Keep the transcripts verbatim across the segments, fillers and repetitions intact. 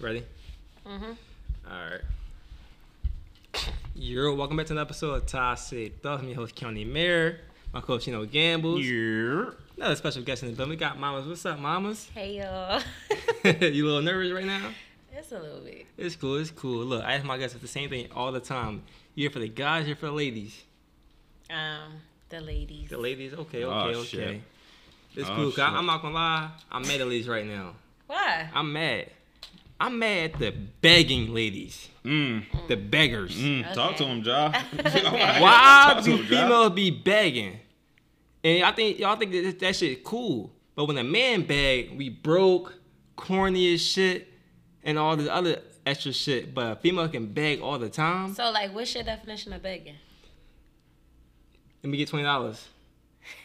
Ready? Mm-hmm. All right. You're welcome back to an episode of Toxic Thoughts. I'm your host, Countymir. My co-host, ChinoGamblez. Yeah. Another special guest in the building. We got Mamas. What's up, Mamas? Hey, y'all. You a little nervous right now? It's a little bit. It's cool. It's cool. Look, I ask my guests the same thing all the time. You're for the guys, you're for the ladies? Um, the ladies. The ladies? Okay, okay, oh, okay. Shit. It's oh, cool. Shit. I'm not going to lie. I'm mad at ladies right now. Why? I'm mad. I'm mad at the begging ladies. Mm. The beggars. Mm. Okay. Talk to them, Ja. Why do females be begging? And I think y'all think that, that shit is cool. But when a man beg, we broke, corny as shit, and all this other extra shit. But a female can beg all the time. So, like, what's your definition of begging? Let me get twenty dollars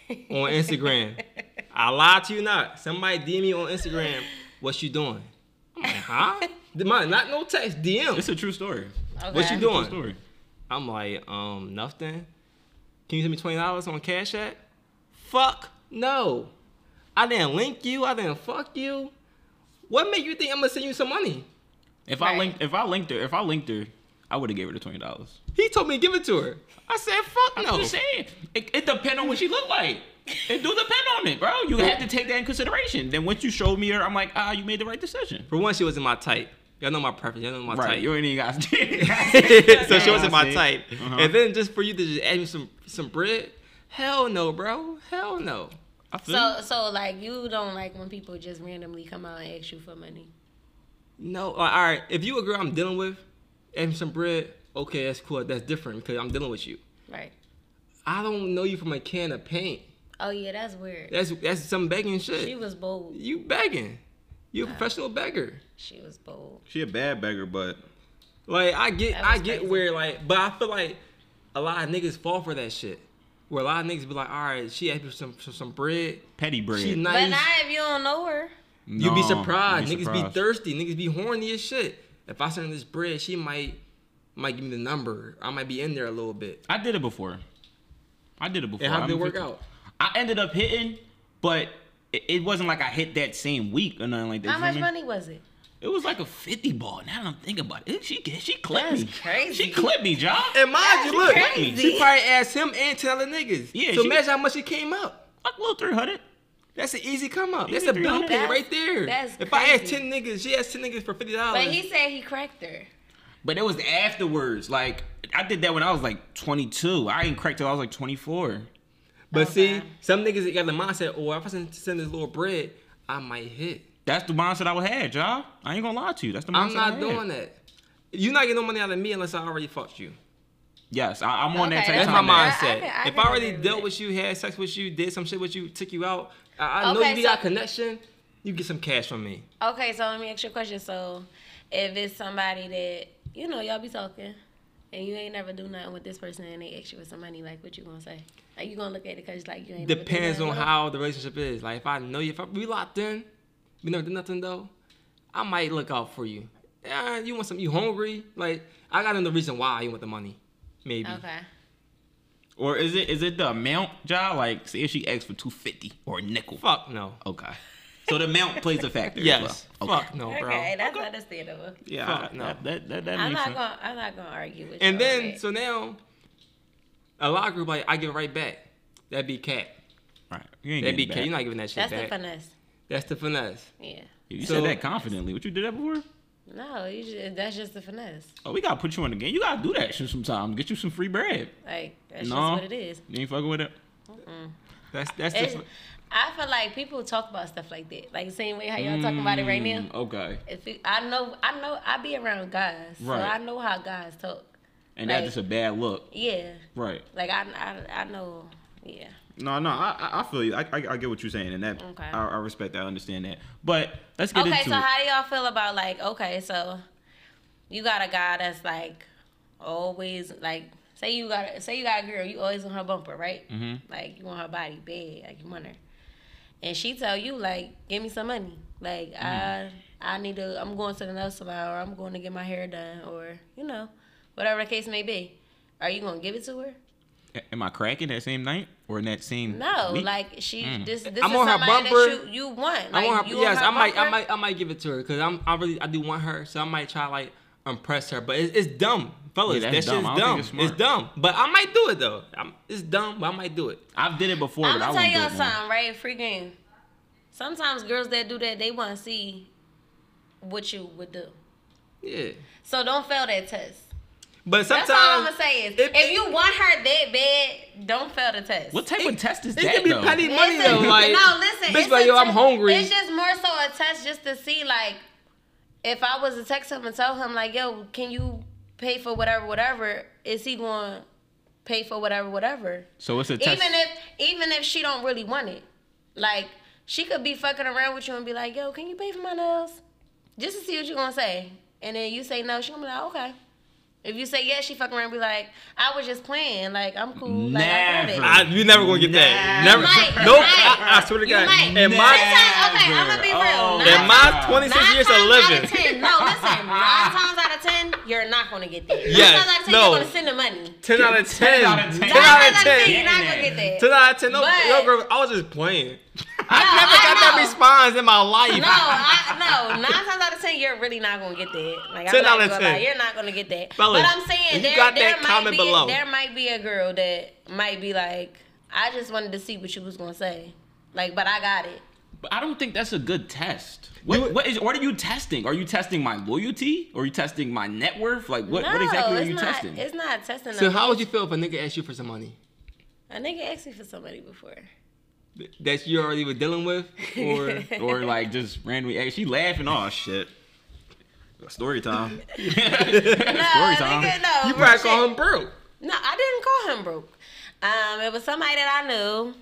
on Instagram. I lie to you not. Somebody D M me on Instagram, what you doing? I'm like, huh? Not, not no text, D M. It's a true story. Okay. What you doing? It's a true story. I'm like, um, nothing. Can you send me twenty dollars on Cash App? Fuck no. I didn't link you. I didn't fuck you. What made you think I'm gonna send you some money? If right. I linked, if I linked her, if I linked her, I would have gave her the twenty dollars. He told me to give it to her. I said, fuck no. I'm just saying. It, it depends on what she look like. It do depend on it, bro. You have to take that in consideration. Then once you showed me her, I'm like, ah, you made the right decision. For one, she wasn't my type. Y'all know my preference. Y'all know my right. type. You ain't even got to. So she wasn't my type. Uh-huh. And then just for you to just add me some some bread, hell no, bro. Hell no. I feel so it. so like you don't like when people just randomly come out and ask you for money. No, all right. If you a girl I'm dealing with, add me some bread. Okay, that's cool. That's different because I'm dealing with you. Right. I don't know you from a can of paint. Oh yeah, that's weird. That's that's some begging shit. She was bold. You begging. You a nah. professional beggar. She was bold. She a bad beggar, but like I get I get crazy. Where like but I feel like a lot of niggas fall for that shit. Where a lot of niggas be like, all right, she asked me some some bread. Petty bread. She nice. But not if you don't know her. No, you'd be surprised. Be niggas surprised. Be thirsty. Niggas be horny as shit. If I send her this bread, she might might give me the number. I might be in there a little bit. I did it before. I did it before. And how did it work out? I ended up hitting, but it, it wasn't like I hit that same week or nothing like that. How much money was it? It was like a fifty ball. Now that I'm thinking about it, she she clipped me. That's crazy. She clipped me, y'all. And mind you, look, she probably asked him and tell the niggas. Yeah. So imagine how much it came up. Like a little three hundred. That's an easy come up. That's a bill pay right there. That's crazy. If I asked ten niggas, she asked ten niggas for fifty dollars. But he said he cracked her. But it was afterwards. Like I did that when I was like twenty-two. I ain't cracked till I was like twenty-four. But okay. See, some niggas got the mindset, oh, if I send, send this little bread, I might hit. That's the mindset I would have, y'all. I ain't gonna lie to you. That's the mindset I'm not I doing that. You're not getting no money out of me unless I already fucked you. Yes, I, I'm on okay. that type of time. That's my mindset. I, I can, I if I already dealt with you, had sex with you, did some shit with you, took you out, I, I okay, know you so, got a connection, you get some cash from me. Okay, so let me ask you a question. So if it's somebody that, you know, y'all be talking, and you ain't never do nothing with this person, and they ask you for some money, like, what you gonna say? Like, you gonna look at it because, like, you ain't depends on how the relationship is. Like, if I know you, if I, we locked in, we never did nothing, though, I might look out for you. Yeah, you want something, you hungry? Like, I got another reason why you want the money, maybe. Okay. Or is it is it the amount, Ja? Like, say if she asks for two fifty or a nickel. Fuck no. Okay. So the amount plays a factor. Yes. As well. Okay. Fuck no, bro. Okay, that's okay. understandable. Yeah. Fuck I, no. That, that, that, that I'm, makes not gonna, I'm not going to argue with you. And then, right? So now, a lot of group, like, I give it right back. That'd be cat. Right. You ain't That'd be cat. Back. You're not giving that shit that's back. That's the finesse. That's the finesse. Yeah. You so, said that confidently. Would you do that before? No, you just, that's just the finesse. Oh, we got to put you on the game. You got to do that shit sometimes. Get you some free bread. Like, that's no, just what it is. You ain't fucking with it? Mm-mm. That's, that's the finesse. I feel like people talk about stuff like that, like the same way how y'all mm, talking about it right now. Okay. If it, I know, I know, I be around guys, right. So I know how guys talk. And like, that's just a bad look. Yeah. Right. Like I, I, I know. Yeah. No, no, I, I feel you. I, I, I get what you're saying, and that okay. I, I respect that, I understand that. But let's get okay, into. Okay, so it. How do y'all feel about like? Okay, so you got a guy that's like always like. Say you got say you got a girl, you always on her bumper, right? Mm-hmm. Like you want her body bad, like you want her. And she tell you, like, give me some money. Like, mm. I I need to, I'm going to the nail salon, or I'm going to get my hair done, or, you know, whatever the case may be. Are you going to give it to her? am I cracking that same night or in that same No, week? Like she mm. this this I'm is on her bumper. That you, you want. Like, I'm on her, you yes, on her I might bumper? I might I might give it to her because I'm I really I do want her, so I might try like impress her. But it's, it's dumb, fellas. Yeah, that dumb. shit's dumb. It's, it's dumb. But I might do it though. I'm, it's dumb, but I might do it. I've did it before, I'm but gonna I won't tell y'all something, right? Free game. Sometimes girls that do that, they want to see what you would do. Yeah. So don't fail that test. But sometimes that's all I'm gonna say is if, if you want her that bad, don't fail the test. What type it, of test is it that? It could be petty money though. Like, no, listen, bitch, like yo, I'm hungry. It's just more so a test just to see like if I was to text him and tell him like, yo, can you pay for whatever, whatever? Is he gonna pay for whatever, whatever? So it's a test. Even if even if she don't really want it, like she could be fucking around with you and be like, yo, can you pay for my nails? Just to see what you gonna say, and then you say no, she gonna be like, okay. If you say yes, she fucking around and be like, I was just playing. Like, I'm cool. Like, never. I got it. I, you're never going to get that. Never. Never. Nope. I, I swear to God. You might. My, okay, I'm going to be real. Nine in my twenty-six nine years of living. No, listen. Nine times out of ten, you're not going to get that. Yeah. Nine times out of ten, no. You're going to send the money. Ten out of ten. Ten out of ten. Ten out of ten. You're not going to get that. Ten out of ten. No, but, no, girl, I was just playing. I no, never I got know. that response in my life. No, I, no. Nine times out of ten, you're really not gonna get that. Like, ten out of ten, you're not gonna get that. Fellas, but I'm saying there, got there, that might be, below. there might be a girl that might be like, I just wanted to see what you was gonna say, like, but I got it. But I don't think that's a good test. What, you, what is? What are you testing? Are you testing my loyalty? Or are you testing my net worth? Like, what? No, what exactly are you not, testing? It's not testing. So how would you feel if a nigga asked you for some money? A nigga asked me for some money before. That you already were dealing with, or or like just randomly, hey, she laughing. Oh shit! Story time. no, Story time. Nigga, no, you probably call him broke. No, I didn't call him broke. Um, it was somebody that I knew.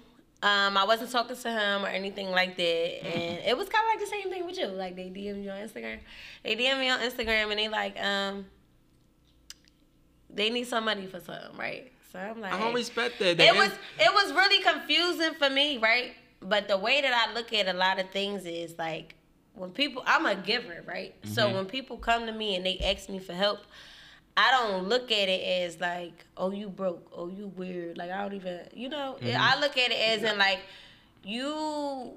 Um, I wasn't talking to him or anything like that, and it was kind of like the same thing with you. Like they D M you on Instagram, they D M me on Instagram, and they like um, they need some money for something, right? So I'm like, I don't respect that. It was it was really confusing for me, right? But the way that I look at a lot of things is like when people, I'm a giver, right? Mm-hmm. So when people come to me and they ask me for help, I don't look at it as like, oh, you broke, oh, you weird. Like I don't even, you know, mm-hmm. I look at it as in like you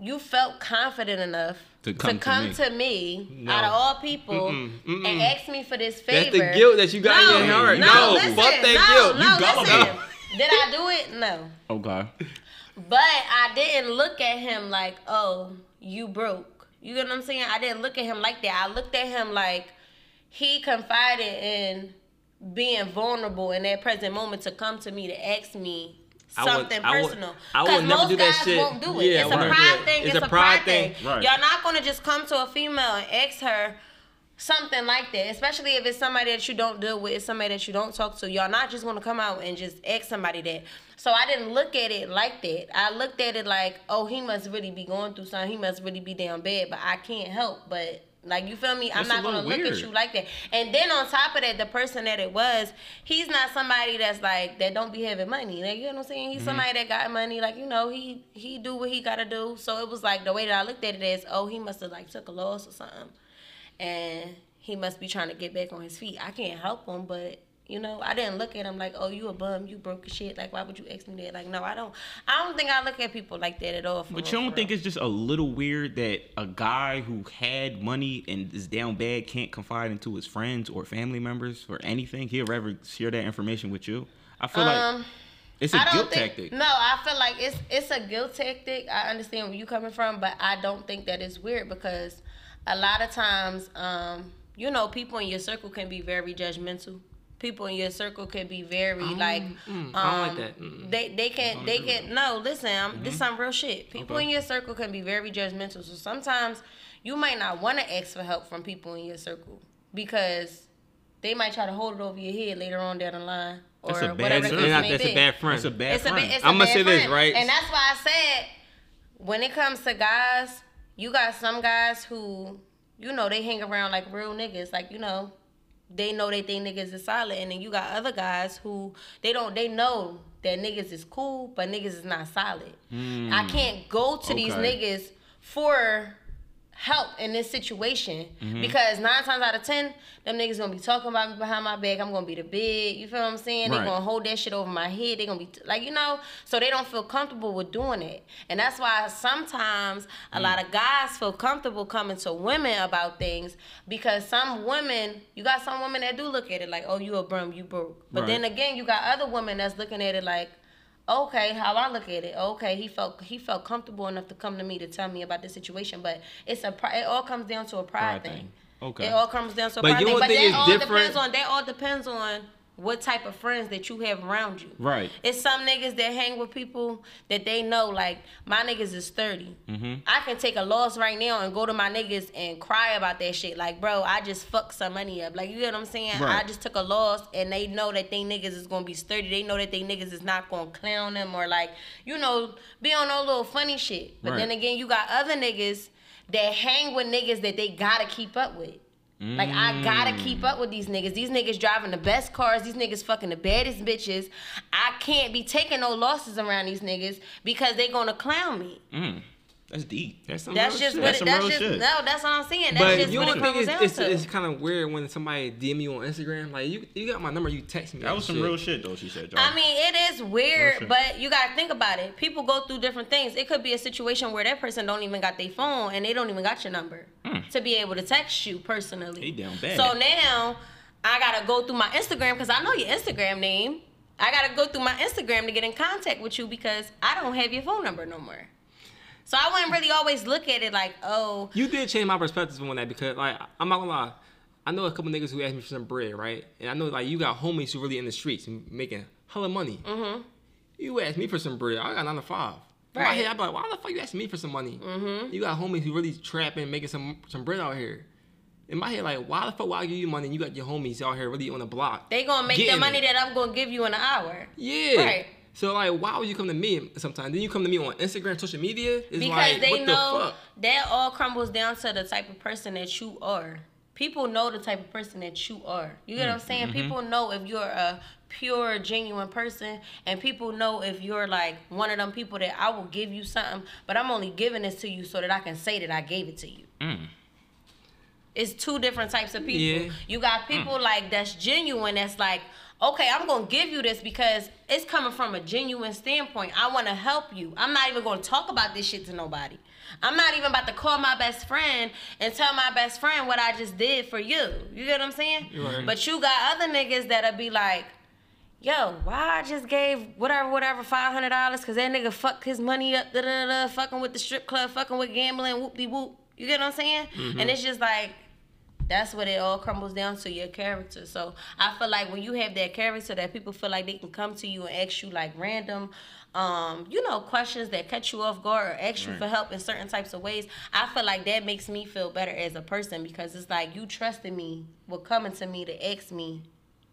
you felt confident enough to come to, come to me, to me no. out of all people, mm-mm, mm-mm. and ask me for this favor. That's the guilt that you got no, in your heart. No, no listen, fuck that no, guilt. No, you got listen. It. Did I do it? No. Okay. But I didn't look at him like, oh, you broke. You get what I'm saying? I didn't look at him like that. I looked at him like he confided in being vulnerable in that present moment to come to me to ask me something I would, personal. I would, I would never most do guys that shit. Won't do it. Yeah, it's, right. a pride yeah. thing, it's, it's a pride thing. It's a pride thing. Y'all not gonna just come to a female and ask her something like that, especially if it's somebody that you don't deal with, it's somebody that you don't talk to. Y'all not just gonna come out and just ask somebody that. So I didn't look at it like that. I looked at it like, oh, he must really be going through something. He must really be down bad, but I can't help. But like, you feel me? I'm it's not gonna look weird. At you like that. And then on top of that, the person that it was, he's not somebody that's like that don't be having money. Like, you know what I'm saying? He's mm-hmm. somebody that got money. Like, you know, he he do what he gotta do. So it was like the way that I looked at it is, oh, he must have like took a loss or something, and he must be trying to get back on his feet. I can't help him, but you know, I didn't look at him like, oh, you a bum, you broke as shit. Like, why would you ask me that? Like, no, I don't. I don't think I look at people like that at all. But you don't think it's just a little weird that a guy who had money and is down bad can't confide into his friends or family members or anything? He'll rather share that information with you. I feel um, like it's a guilt tactic. No, I feel like it's it's a guilt tactic. I understand where you're coming from, but I don't think that it's weird because a lot of times, um, you know, people in your circle can be very judgmental. People in your circle can be very um, like, mm, um, I don't like that. Mm. they they can they can no listen I'm, mm-hmm. this is some real shit. People okay. in your circle can be very judgmental, so sometimes you might not want to ask for help from people in your circle because they might try to hold it over your head later on down the line or that's a bad whatever. That's, that's a bad friend. It's a bad it's friend. A, it's I'm a bad gonna say friend. This right, and that's why I said when it comes to guys, you got some guys who you know they hang around like real niggas, like you know. They know they think niggas is solid, and then you got other guys who they don't. They know that niggas is cool, but niggas is not solid. Mm. I can't go to okay. these niggas for help in this situation, mm-hmm. because nine times out of ten, them niggas gonna be talking about me behind my back. I'm gonna be the big, you feel what I'm saying? Right. They gonna hold that shit over my head. They gonna be t- like, you know, so they don't feel comfortable with doing it. And that's why sometimes a mm. lot of guys feel comfortable coming to women about things, because some women, you got some women that do look at it like, oh, you a bum, you broke. But right. then again, you got other women that's looking at it like, okay, how I look at it. Okay, he felt he felt comfortable enough to come to me to tell me about this situation, but it's a it all comes down to a pride, pride thing. thing. Okay, it all comes down to a but pride thing. But that all different. depends on that all depends on what type of friends that you have around you. Right. It's some niggas that hang with people that they know, like, my niggas is thirty. Mm-hmm. I can take a loss right now and go to my niggas and cry about that shit. Like, bro, I just fucked some money up. Like, you get what I'm saying? Right. I just took a loss, and they know that they niggas is going to be sturdy. They know that they niggas is not going to clown them or, like, you know, be on no little funny shit. But right. then again, you got other niggas that hang with niggas that they got to keep up with. Like, I gotta keep up with these niggas. These niggas driving the best cars. These niggas fucking the baddest bitches. I can't be taking no losses around these niggas because they gonna clown me. Mm. That's deep. That's some that's real just shit. That's, it, some that's real just, shit. No, that's what I'm saying. That's but just you what it comes down it's, to. It's, it's kind of weird when somebody D M you on Instagram. Like, you you got my number, you text me. That was some shit. real shit, though, she said, y'all. I mean, it is weird, but you got to think about it. People go through different things. It could be a situation where that person don't even got their phone and they don't even got your number mm. to be able to text you personally. They down bad. So now I got to go through my Instagram because I know your Instagram name. I got to go through my Instagram to get in contact with you because I don't have your phone number no more. So I wouldn't really always look at it like, oh. You did change my perspective on that because, like, I'm not gonna lie. I know a couple niggas who asked me for some bread, right? And I know, like, you got homies who really in the streets and making hella money. Mm-hmm. You asked me for some bread. I got nine to five. Right. In my head, I'm like, why the fuck you asking me for some money? Mm-hmm. You got homies who really trapping, making some, some bread out here. In my head, like, why the fuck would I give you money and you got your homies out here really on the block? They gonna make the money it. that I'm gonna give you in an hour. Yeah. Right. So, like, why would you come to me sometimes? Then you come to me on Instagram, social media? It's because like, they what know the fuck? That all crumbles down to the type of person that you are. People know the type of person that you are. You get mm-hmm. what I'm saying? People know if you're a pure, genuine person, and people know if you're, like, one of them people that I will give you something, but I'm only giving this to you so that I can say that I gave it to you. Mm. It's two different types of people. Yeah. You got people, mm. like, that's genuine, that's like, okay, I'm going to give you this because it's coming from a genuine standpoint. I want to help you. I'm not even going to talk about this shit to nobody. I'm not even about to call my best friend and tell my best friend what I just did for you. You get what I'm saying? Right. But you got other niggas that'll be like, yo, why I just gave whatever, whatever, five hundred dollars because that nigga fucked his money up, da-da-da, fucking with the strip club, fucking with gambling, whoop-de-whoop. You get what I'm saying? Mm-hmm. And it's just like, that's what it all crumbles down to, your character. So I feel like when you have that character that people feel like they can come to you and ask you like random, um, you know, questions that catch you off guard or ask you right. for help in certain types of ways. I feel like that makes me feel better as a person because it's like you trusted me with coming to me to ask me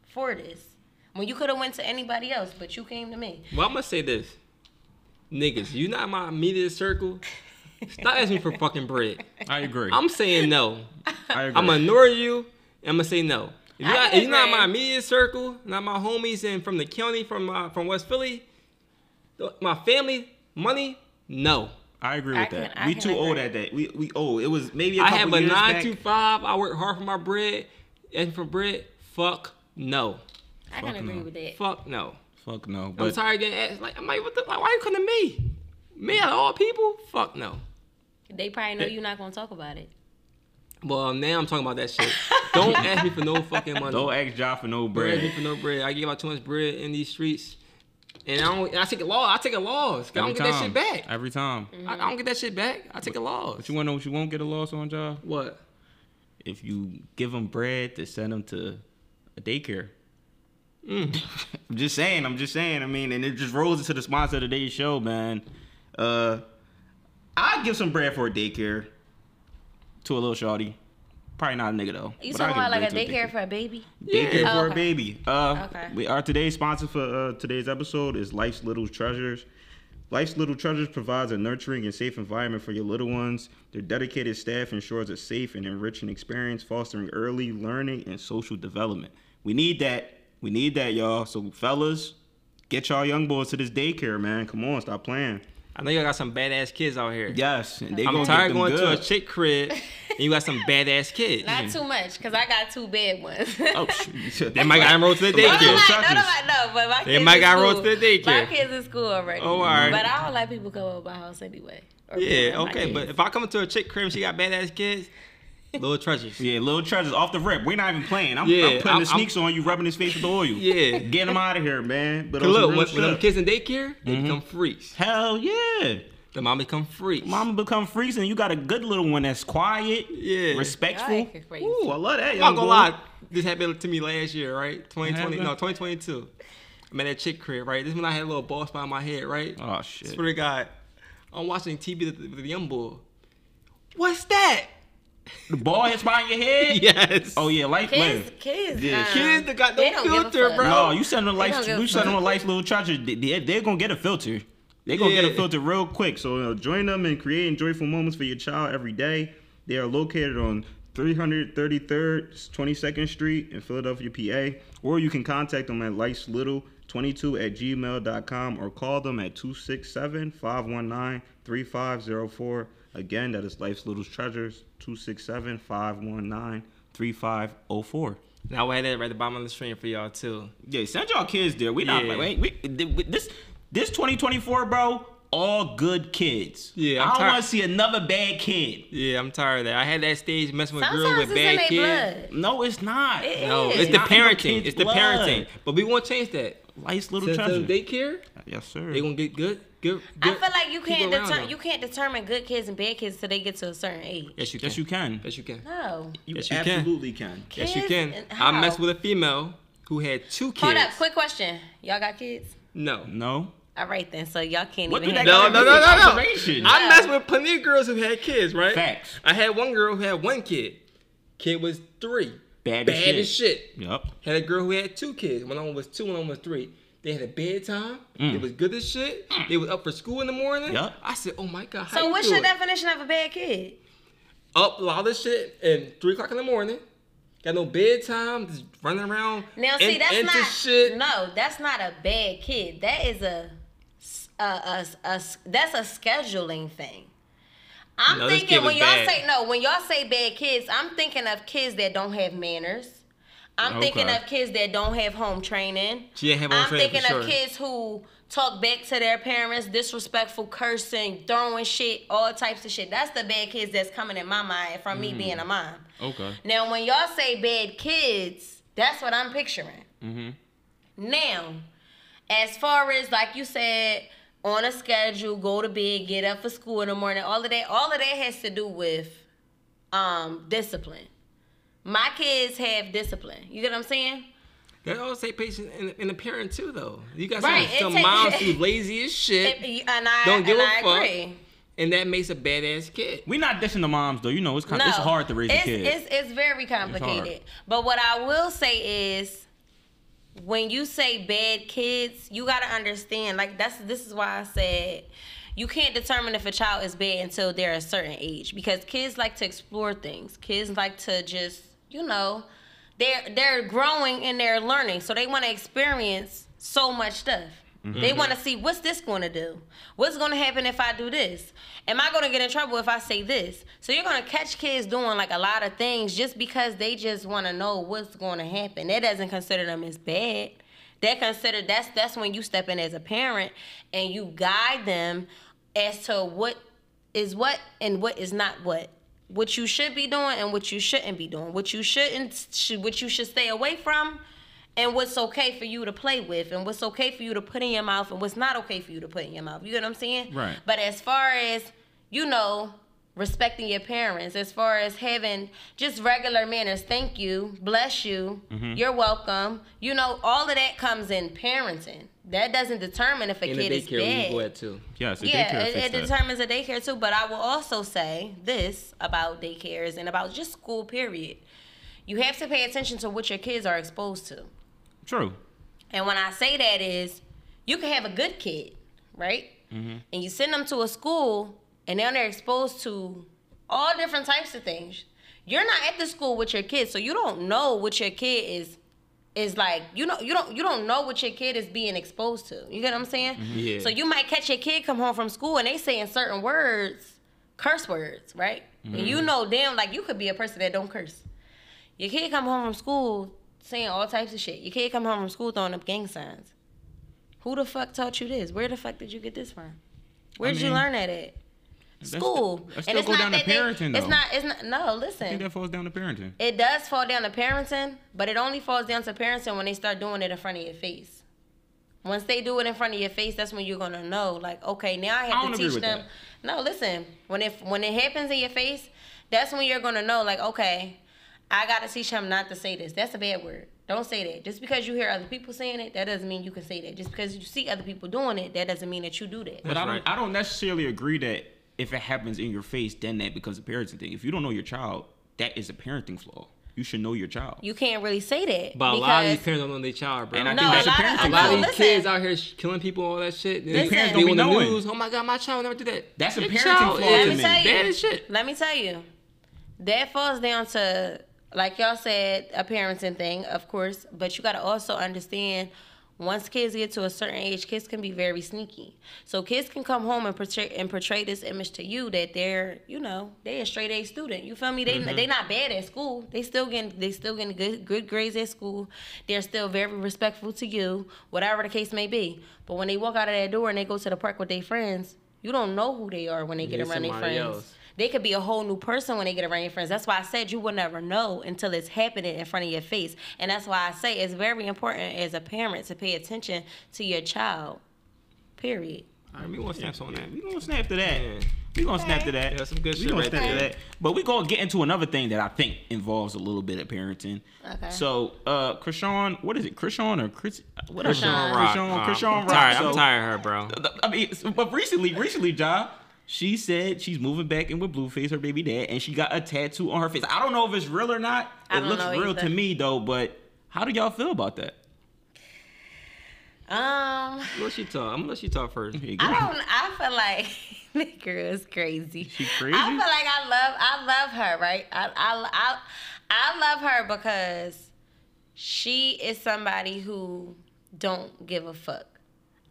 for this. When you could have went to anybody else, but you came to me. Well, I'm going to say this. Niggas, you not my immediate circle. Stop asking me for fucking bread. I agree. I'm saying no. I agree. I'm gonna ignore you, and I'm gonna say no. If you're, not, if you're not my immediate circle, not my homies, and from the county, from my, from West Philly, my family, money, no. I agree with I that. Can, we too agree. old at that. We we old. It was maybe a couple years back. I have a nine back. to five. I work hard for my bread, and for bread, fuck no. I fuck can agree no. with that. Fuck no. Fuck no. But I'm sorry again. Asked, like I'm like, what the? Like, why you come to me? Me out of all people? Fuck no. They probably know you're not gonna talk about it. Well, now I'm talking about that shit. Don't ask me for no fucking money. Don't ask y'all for no bread. Don't ask me for no bread. I give out too much bread in these streets, and I don't. And I take a loss. I take a loss. I don't time. get that shit back every time. Mm-hmm. I, I don't get that shit back. I take a loss. But you wanna know what you won't get a loss on, y'all? What? If you give them bread to send them to a daycare. Mm. I'm just saying. I'm just saying. I mean, and it just rolls into the sponsor of today's show, man. Uh, I'd give some bread for a daycare to a little shawty. Probably not a nigga, though. You talking about like a daycare, a daycare for a baby? Daycare yeah. for oh, okay. a baby. Uh, okay. We, our today's sponsor for uh, today's episode is Life's Little Treasures. Life's Little Treasures provides a nurturing and safe environment for your little ones. Their dedicated staff ensures a safe and enriching experience, fostering early learning and social development. We need that. We need that, y'all. So, fellas, get y'all young boys to this daycare, man. Come on, stop playing. I know you got some badass kids out here. Yes. They I'm tired going good. to a chick crib and you got some badass kids. Not too much, because I got two bad ones. Oh, shoot. They might got enrolled to the daycare. No, no, no, no, but my kids They might got enrolled to the daycare. My kids in school already. Oh, all right. But I don't let people come over my house anyway. Yeah, okay. But if I come into a chick crib and she got badass kids, Little Treasures. Yeah, Little Treasures off the rip. We're not even playing. I'm, yeah, I'm putting I'm, the sneaks I'm, on you, rubbing his face with the oil. Yeah. Get him out of here, man. But look, when, when them kids in daycare, they mm-hmm. become freaks. Hell yeah. The mama become freaks. Mama become freaks, and you got a good little one that's quiet, yeah, respectful. I Ooh, I love that. I'm not gonna lie. This happened to me last year, right? twenty twenty, no, twenty twenty-two. I'm at that chick crib, right? This is when I had a little ball spot in my head, right? Oh, shit. Swear to God. I'm watching T V with the young boy. What's that? The ball hits behind your head? Yes. Oh, yeah, life Kids, life. kids, yeah. um, kids that got no filter, bro. No, you send them a life, you send them a life little charger. They, they, they're going to get a filter. They're going to yeah. get a filter real quick. So, you know, join them and create joyful moments for your child every day. They are located on three thirty-third, twenty-second Street in Philadelphia, P A. Or you can contact them at life's little twenty-two at gmail dot com or call them at two six seven, five one nine, three five zero four. Again, that is Life's Little Treasures, two six seven, five one nine, three five zero four. Now we had that right at the bottom of the screen for y'all, too. Yeah, send y'all kids there. We yeah. not like, we, we, this, this twenty twenty-four, bro, all good kids. Yeah, I'm I don't want to see another bad kid. Yeah, I'm tired of that. I had that stage messing with girls with bad kids. No, it's not. It no, is. it's, it's not the parenting. It's the blood. parenting. But we want to change that. Life's Little Treasures. Daycare? Yes, sir. They gonna get good. Good, good, I feel like you can't determine you can't determine good kids and bad kids until they get to a certain age. Yes, you can. Yes, you can. Yes, you can. No. You yes, you absolutely can. can. Yes, you can. How? I messed with a female who had two kids. Hold up, quick question. Y'all got kids? No. No. All right then, so y'all can't what even. Have no, no, no, no, no, no. I messed with plenty of girls who had kids, right? Facts. I had one girl who had one kid. Kid was three. Bad, Bad as shit. As shit. Yep. Had a girl who had two kids. One of them was two, one of them was three. They had a bedtime. Mm. It was good as shit. Mm. They was up for school in the morning. Yep. I said, oh my God, how So you what's your it? definition of a bad kid? Up loud as shit at three o'clock in the morning. Got no bedtime. Just running around. Now see, in, that's not, shit. no, that's not a bad kid. That is a, a, a, a, a that's a scheduling thing. I'm no, thinking when y'all say, no, when y'all say bad kids, I'm thinking of kids that don't have manners. I'm okay. thinking of kids that don't have home training. She didn't have home I'm training thinking for of sure. kids who talk back to their parents, disrespectful, cursing, throwing shit, all types of shit. That's the bad kids that's coming in my mind from mm. me being a mom. Okay. Now, when y'all say bad kids, that's what I'm picturing. Mm-hmm. Now, as far as, like you said, on a schedule, go to bed, get up for school in the morning, all of that, all of that has to do with um, discipline. My kids have discipline. You get what I'm saying? That always take patience in the parent too, though. You got some, right. some moms who lazy as shit. It, and I, don't give and a I fuck. Agree. And that makes a badass kid. We're not dishing the moms though. You know, it's kind of, no, it's hard to raise a kid. It's it's very complicated. It's but what I will say is, when you say bad kids, you gotta understand. Like that's this is why I said. You can't determine if a child is bad until they're a certain age because kids like to explore things. Kids like to just, you know, they're they're growing and they're learning. So they want to experience so much stuff. Mm-hmm. They want to see what's this going to do? What's going to happen if I do this? Am I going to get in trouble if I say this? So you're going to catch kids doing like a lot of things just because they just want to know what's going to happen. That doesn't consider them as bad. That consider that's that's when you step in as a parent and you guide them as to what is what and what is not what, what you should be doing and what you shouldn't be doing, what you shouldn't, sh what you should stay away from, and what's okay for you to play with, and what's okay for you to put in your mouth, and what's not okay for you to put in your mouth. You get what I'm saying? Right. But as far as you know, respecting your parents, as far as having just regular manners, thank you, bless you, mm-hmm. you're welcome. You know, all of that comes in parenting. That doesn't determine if a and kid is bad. And the daycare too. Yes, a yeah, daycare it, it determines a daycare too. But I will also say this about daycares and about just school period. You have to pay attention to what your kids are exposed to. True. And when I say that is, you can have a good kid, right? Mm-hmm. And you send them to a school and now they're exposed to all different types of things. You're not at the school with your kids, so you don't know what your kid is is like, you know, you don't you don't know what your kid is being exposed to. You get what I'm saying? Yeah. So you might catch your kid come home from school and they saying certain words, curse words, right? Mm-hmm. And you know damn, like, you could be a person that don't curse. Your kid come home from school saying all types of shit. Your kid come home from school throwing up gang signs. Who the fuck taught you this? Where the fuck did you get this from? Where I did mean, you learn that at? School. That's, that's and still it's go not down that to parenting, they, it's not, it's not, no, listen. I think that falls down to parenting. It does fall down to parenting, but it only falls down to parenting when they start doing it in front of your face. Once they do it in front of your face, that's when you're going to know, like, okay, now I have I don't to teach agree with them. That. No, listen, when it, when it happens in your face, that's when you're going to know, like, okay, I got to teach him not to say this. That's a bad word. Don't say that. Just because you hear other people saying it, that doesn't mean you can say that. Just because you see other people doing it, that doesn't mean that you do that. But I don't, I don't necessarily agree that if it happens in your face, then that becomes a parenting thing. If you don't know your child, that is a parenting flaw. You should know your child. You can't really say that. But a lot of these parents don't know their child, bro. And I no, think that's a parenting flaw. A lot of, a lot no, of these listen. kids out here killing people and all that shit. Their parents don't be knowing. News, oh my God, my child never did that. That's your a parenting child, flaw to me. Bad as shit. Let me tell you. That falls down to, like y'all said, a parenting thing, of course, but you got to also understand, once kids get to a certain age, kids can be very sneaky. So kids can come home and portray, and portray this image to you that they're, you know, they a straight A student. You feel me? They mm-hmm. they not bad at school. They still getting they still getting good good grades at school. They're still very respectful to you, whatever the case may be. But when they walk out of that door and they go to the park with their friends, you don't know who they are when they get yeah, around their friends. Else. They could be a whole new person when they get around your friends. That's why I said you will never know until it's happening in front of your face. And that's why I say it's very important as a parent to pay attention to your child. Period. All right, we gonna snap on that. We gonna snap to that. Yeah. We gonna okay. snap to that. Yeah, some good shit we gonna right snap there. To that. But we gonna get into another thing that I think involves a little bit of parenting. Okay. So, uh, Krishan, what is it? Krishan or Chris? Whatever. Krishan Rock. Krishan, Krishan oh, I'm Rock. Tired. So, I'm tired of her, bro. I mean, but recently, recently, Ja. She said she's moving back in with Blueface, her baby dad, and she got a tattoo on her face. I don't know if it's real or not. It looks real to me, though, but how do y'all feel about that? Um, let she talk. I'm gonna let she talk first. I don't. I feel like that girl is crazy. She crazy. I feel like I love. I love her, right? I I I, I love her because she is somebody who don't give a fuck.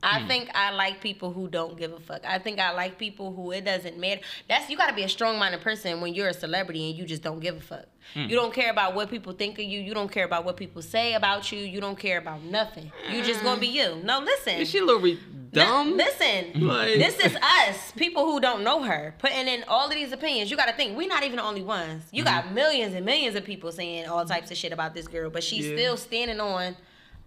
I mm. think I like people who don't give a fuck. I think I like people who it doesn't matter. That's you got to be a strong-minded person when you're a celebrity and you just don't give a fuck. Mm. You don't care about what people think of you. You don't care about what people say about you. You don't care about nothing. You just gonna be you. No, listen. Is she a little re- dumb? Li- listen, like. This is us, people who don't know her, putting in all of these opinions. You got to think, we're not even the only ones. You mm-hmm. got millions and millions of people saying all types of shit about this girl, but she's yeah. still standing on...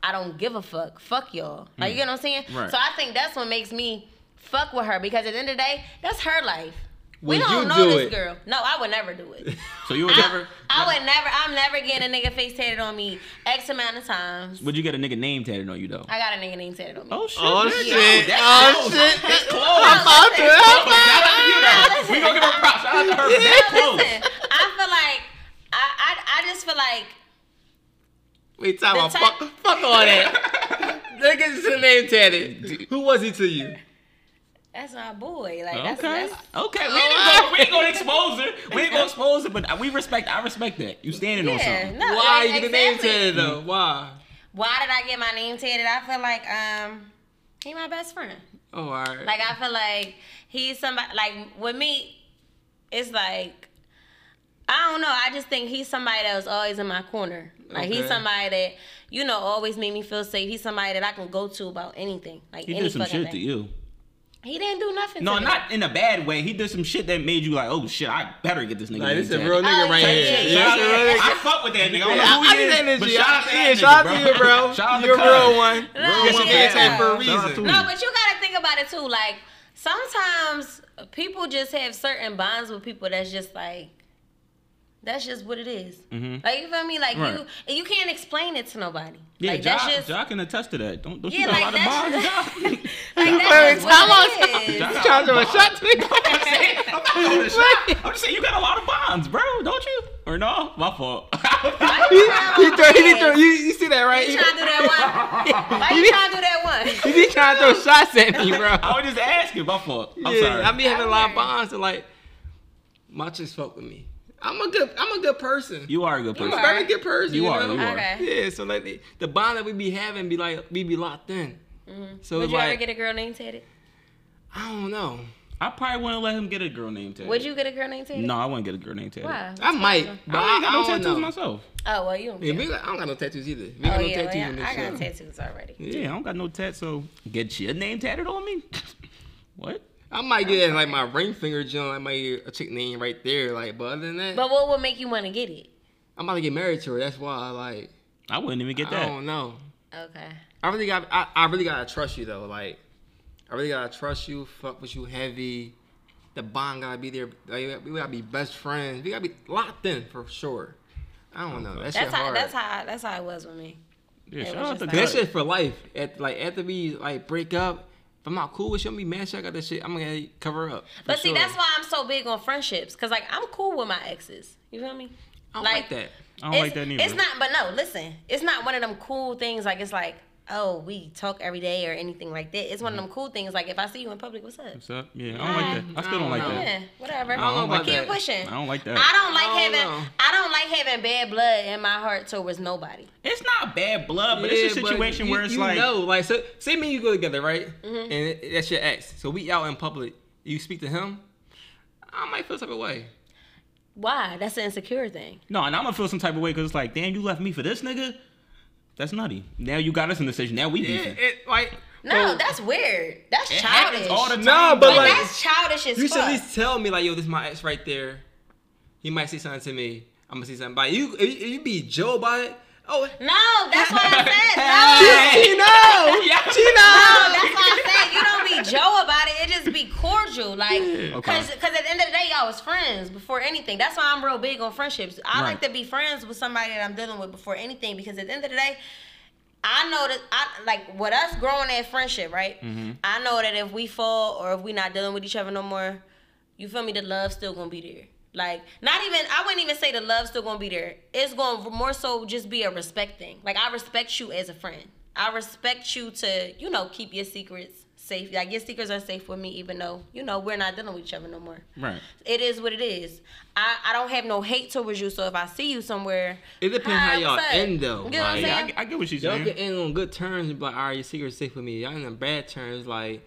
I don't give a fuck. Fuck y'all. Like, you get what I'm saying? Right. So I think that's what makes me fuck with her, because at the end of the day, that's her life. Would we don't you know do this it? Girl. No, I would never do it. So you would I, never? I would never. I'm never getting a nigga face tatted on me X amount of times. Would you get a nigga name tatted on you, though? I got a nigga name tatted on me. Oh, shit. Oh, shit. Yeah. Oh, oh, shit. That's close. I'm out to her. We're going to give her props. Shout out to her. That's close. I feel like, I, I, I just feel like, we talking about fuck, fuck all that. Niggas is name tatted. Who was he to you? That's my boy. Like that's okay. That's, okay. We oh, ain't gonna expose her. We ain't gonna expose her, but we respect. I respect that. You standing yeah, on something. No, why like, you get exactly. the name tatted though? Why? Why did I get my name tatted? I feel like um he my best friend. Oh, all right. Like I feel like he's somebody. Like with me, it's like I don't know. I just think he's somebody that was always in my corner. Like, okay. He's somebody that, you know, always made me feel safe. He's somebody that I can go to about anything. Like, he any did some fucking shit thing. To you. He didn't do nothing no, to me. No, not in a bad way. He did some shit that made you like, oh, shit, I better get this nigga. Like, this is a real nigga right here. I fuck with that nigga. I don't know who he is, but shout out to that nigga, shout out to you, bro. Shout out to you. You're a real one. Real one being taken for a reason. No, but you got to think about it, too. Like, sometimes people just have certain bonds with people that's just like, that's just what it is. Mm-hmm. Like, you feel me? Like, right. you you can't explain it to nobody. Yeah, like, that's Ja, just... Ja can attest to that. Don't, don't yeah, you know like, a lot of bonds, Ja? Like, that's what it is. I'm trying to do a shot to me. I'm saying, I'm not doing a shot. I'm just saying, you got a lot of bonds, bro. Don't you? Or no? My fault. he, he throw, he throw, you, you see that, right? He trying to do that one. Why you trying to do that one? He be trying to throw shots at me, bro. I was just asking. My fault. I'm yeah, sorry. I be having a lot of bonds. And, like, my chicks fuck with me. I'm a good, I'm a good person. You are a good person. I'm a very good person. You, you are, know? you okay. are. Yeah, so like the, the bond that we be having be like, we be locked in. Mm-hmm. So would you like, ever get a girl named Teddy? I don't know. I probably wouldn't let him get a girl named Teddy. Would you get a girl named Teddy? No, I wouldn't get a girl named Teddy. Why? I might. But I ain't got no tattoos know. myself. Oh, well, you don't yeah, me, I don't got no tattoos either. Me oh, got no yeah, tattoos well, yeah. in this I show. got tattoos already. Yeah, I don't got no tats, so get your name tatted on me? What? I might get okay. like my ring finger joint. I might get a chick name right there. Like, but other than that. But what would make you want to get it? I'm about to get married to her. That's why I like. I wouldn't even get that. I don't know. Okay. I really got. I, I really gotta trust you though. Like, I really gotta trust you. Fuck with you heavy. The bond gotta be there. Like, we gotta be best friends. We gotta be locked in for sure. I don't know. That that's shit how. Hard. That's how. That's how it was with me. Yeah, shout out to God. That shit for life. At like after we like break up. I'm not cool with you. I'm be mad. I got that shit. I'm gonna cover up. But see, sure. that's why I'm so big on friendships. Cause like I'm cool with my exes. You feel me? I don't like, like that. I don't like that either. It's not. But no, listen. It's not one of them cool things. Like it's like, oh, we talk every day or anything like that. It's one mm-hmm. of them cool things. Like if I see you in public, what's up? What's up? Yeah, I don't Hi. like that. I still don't, I don't like know. that. Yeah, whatever. I don't, I don't like keep that. pushing. I don't like that. I don't like I don't having. Know. I don't like having bad blood in my heart towards nobody. It's not bad blood, but yeah, it's a situation you, where it's you like, you know, like so. Say me and you go together, right? Mm-hmm. And that's your ex. So we out in public. You speak to him. I might feel some type of way. Why? That's an insecure thing. No, and I'm gonna feel some type of way because it's like, damn, you left me for this nigga. That's nutty. Now you got us in the station. Now we beefing. Yeah, it, like, no, so, that's weird. That's it childish. All the time. No, but, but like, that's childish as fuck. You should at least tell me, like, yo, this is my ex right there. He might say something to me. I'm gonna say something about you. If you, you be Joe about it. Oh no, that's what I said. No, she know. Yeah. She know. No, that's what I said. You don't be Joe about it. It just be cordial, like, okay. cause, cause at the end of the day, y'all was friends before anything. That's why I'm real big on friendships. I right. like to be friends with somebody that I'm dealing with before anything, because at the end of the day, I know that I like with us growing that friendship, right? Mm-hmm. I know that if we fall or if we not dealing with each other no more, you feel me? The love's still gonna be there. Like, not even, I wouldn't even say the love's still gonna be there. It's gonna more so just be a respect thing. Like, I respect you as a friend. I respect you to, you know, keep your secrets safe. Like, your secrets are safe with me, even though, you know, we're not dealing with each other no more. Right. It is what it is. I, I don't have no hate towards you, so if I see you somewhere. It depends how y'all end, though. You know what I'm saying? I, I get what she's saying. Y'all can end on good terms and be like, all right, your secret's safe with me. Y'all end on bad terms, like.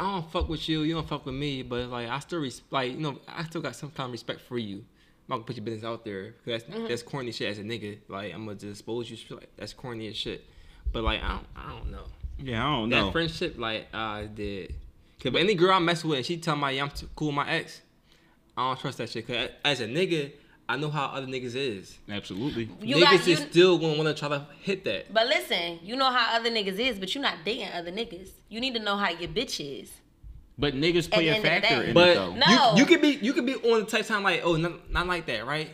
I don't fuck with you, you don't fuck with me, but like I still res- like you know I still got some kind of respect for you. I'm not gonna put your business out there because that's, mm-hmm. that's corny shit as a nigga. Like I'm gonna just expose you. Like, that's corny as shit. But like I don't, I don't know. Yeah, I don't that know. That friendship like I uh, did. Cause but any girl I mess with, she tell me I'm too cool with my ex. I don't trust that shit. Cause as a nigga, I know how other niggas is. Absolutely. You niggas got, you, is still gonna wanna try to hit that. But listen, you know how other niggas is, but you're not dating other niggas. You need to know how your bitch is. But niggas play a factor in but it though. No. You, you could be you could be on the type of time like, oh, not, not like that, right?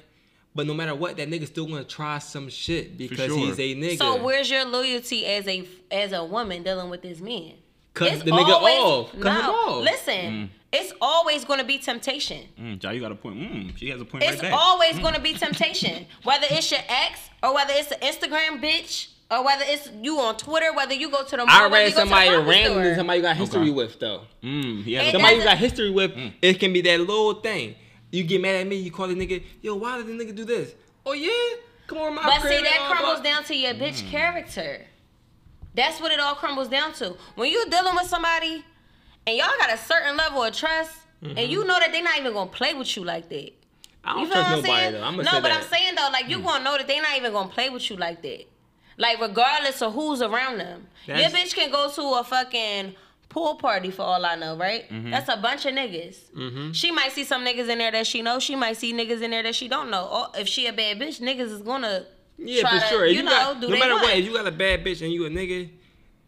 But no matter what, that nigga's still gonna try some shit because sure. he's a nigga. So where's your loyalty as a as a woman dealing with this man? Cut the nigga always, off. Cut no, him off. Listen. Mm. It's always going to be temptation. Mm, Jai, you got a point. Mm, she has a point it's right there. It's always mm. going to be temptation. Whether it's your ex, or whether it's an Instagram bitch, or whether it's you on Twitter, whether you go to the mall, I read somebody randomly, somebody you got history okay. with, though. Mm, yeah. Somebody you got history with, mm. it can be that little thing. You get mad at me, you call the nigga, yo, why did the nigga do this? Oh, yeah? Come on, my But see, that crumbles blah. down to your bitch mm. character. That's what it all crumbles down to. When you're dealing with somebody, and y'all got a certain level of trust, mm-hmm. and you know that they're not even gonna play with you like that. I don't you trust nobody saying? though. I'm gonna no, say but that. I'm saying though, like you mm. gonna know that they're not even gonna play with you like that. Like regardless of who's around them, That's... your bitch can go to a fucking pool party for all I know, right? Mm-hmm. That's a bunch of niggas. Mm-hmm. She might see some niggas in there that she knows. She might see niggas in there that she don't know. Or if she a bad bitch, niggas is gonna yeah try for sure. To, you, you know, got, do no matter what, if you got a bad bitch and you a nigga,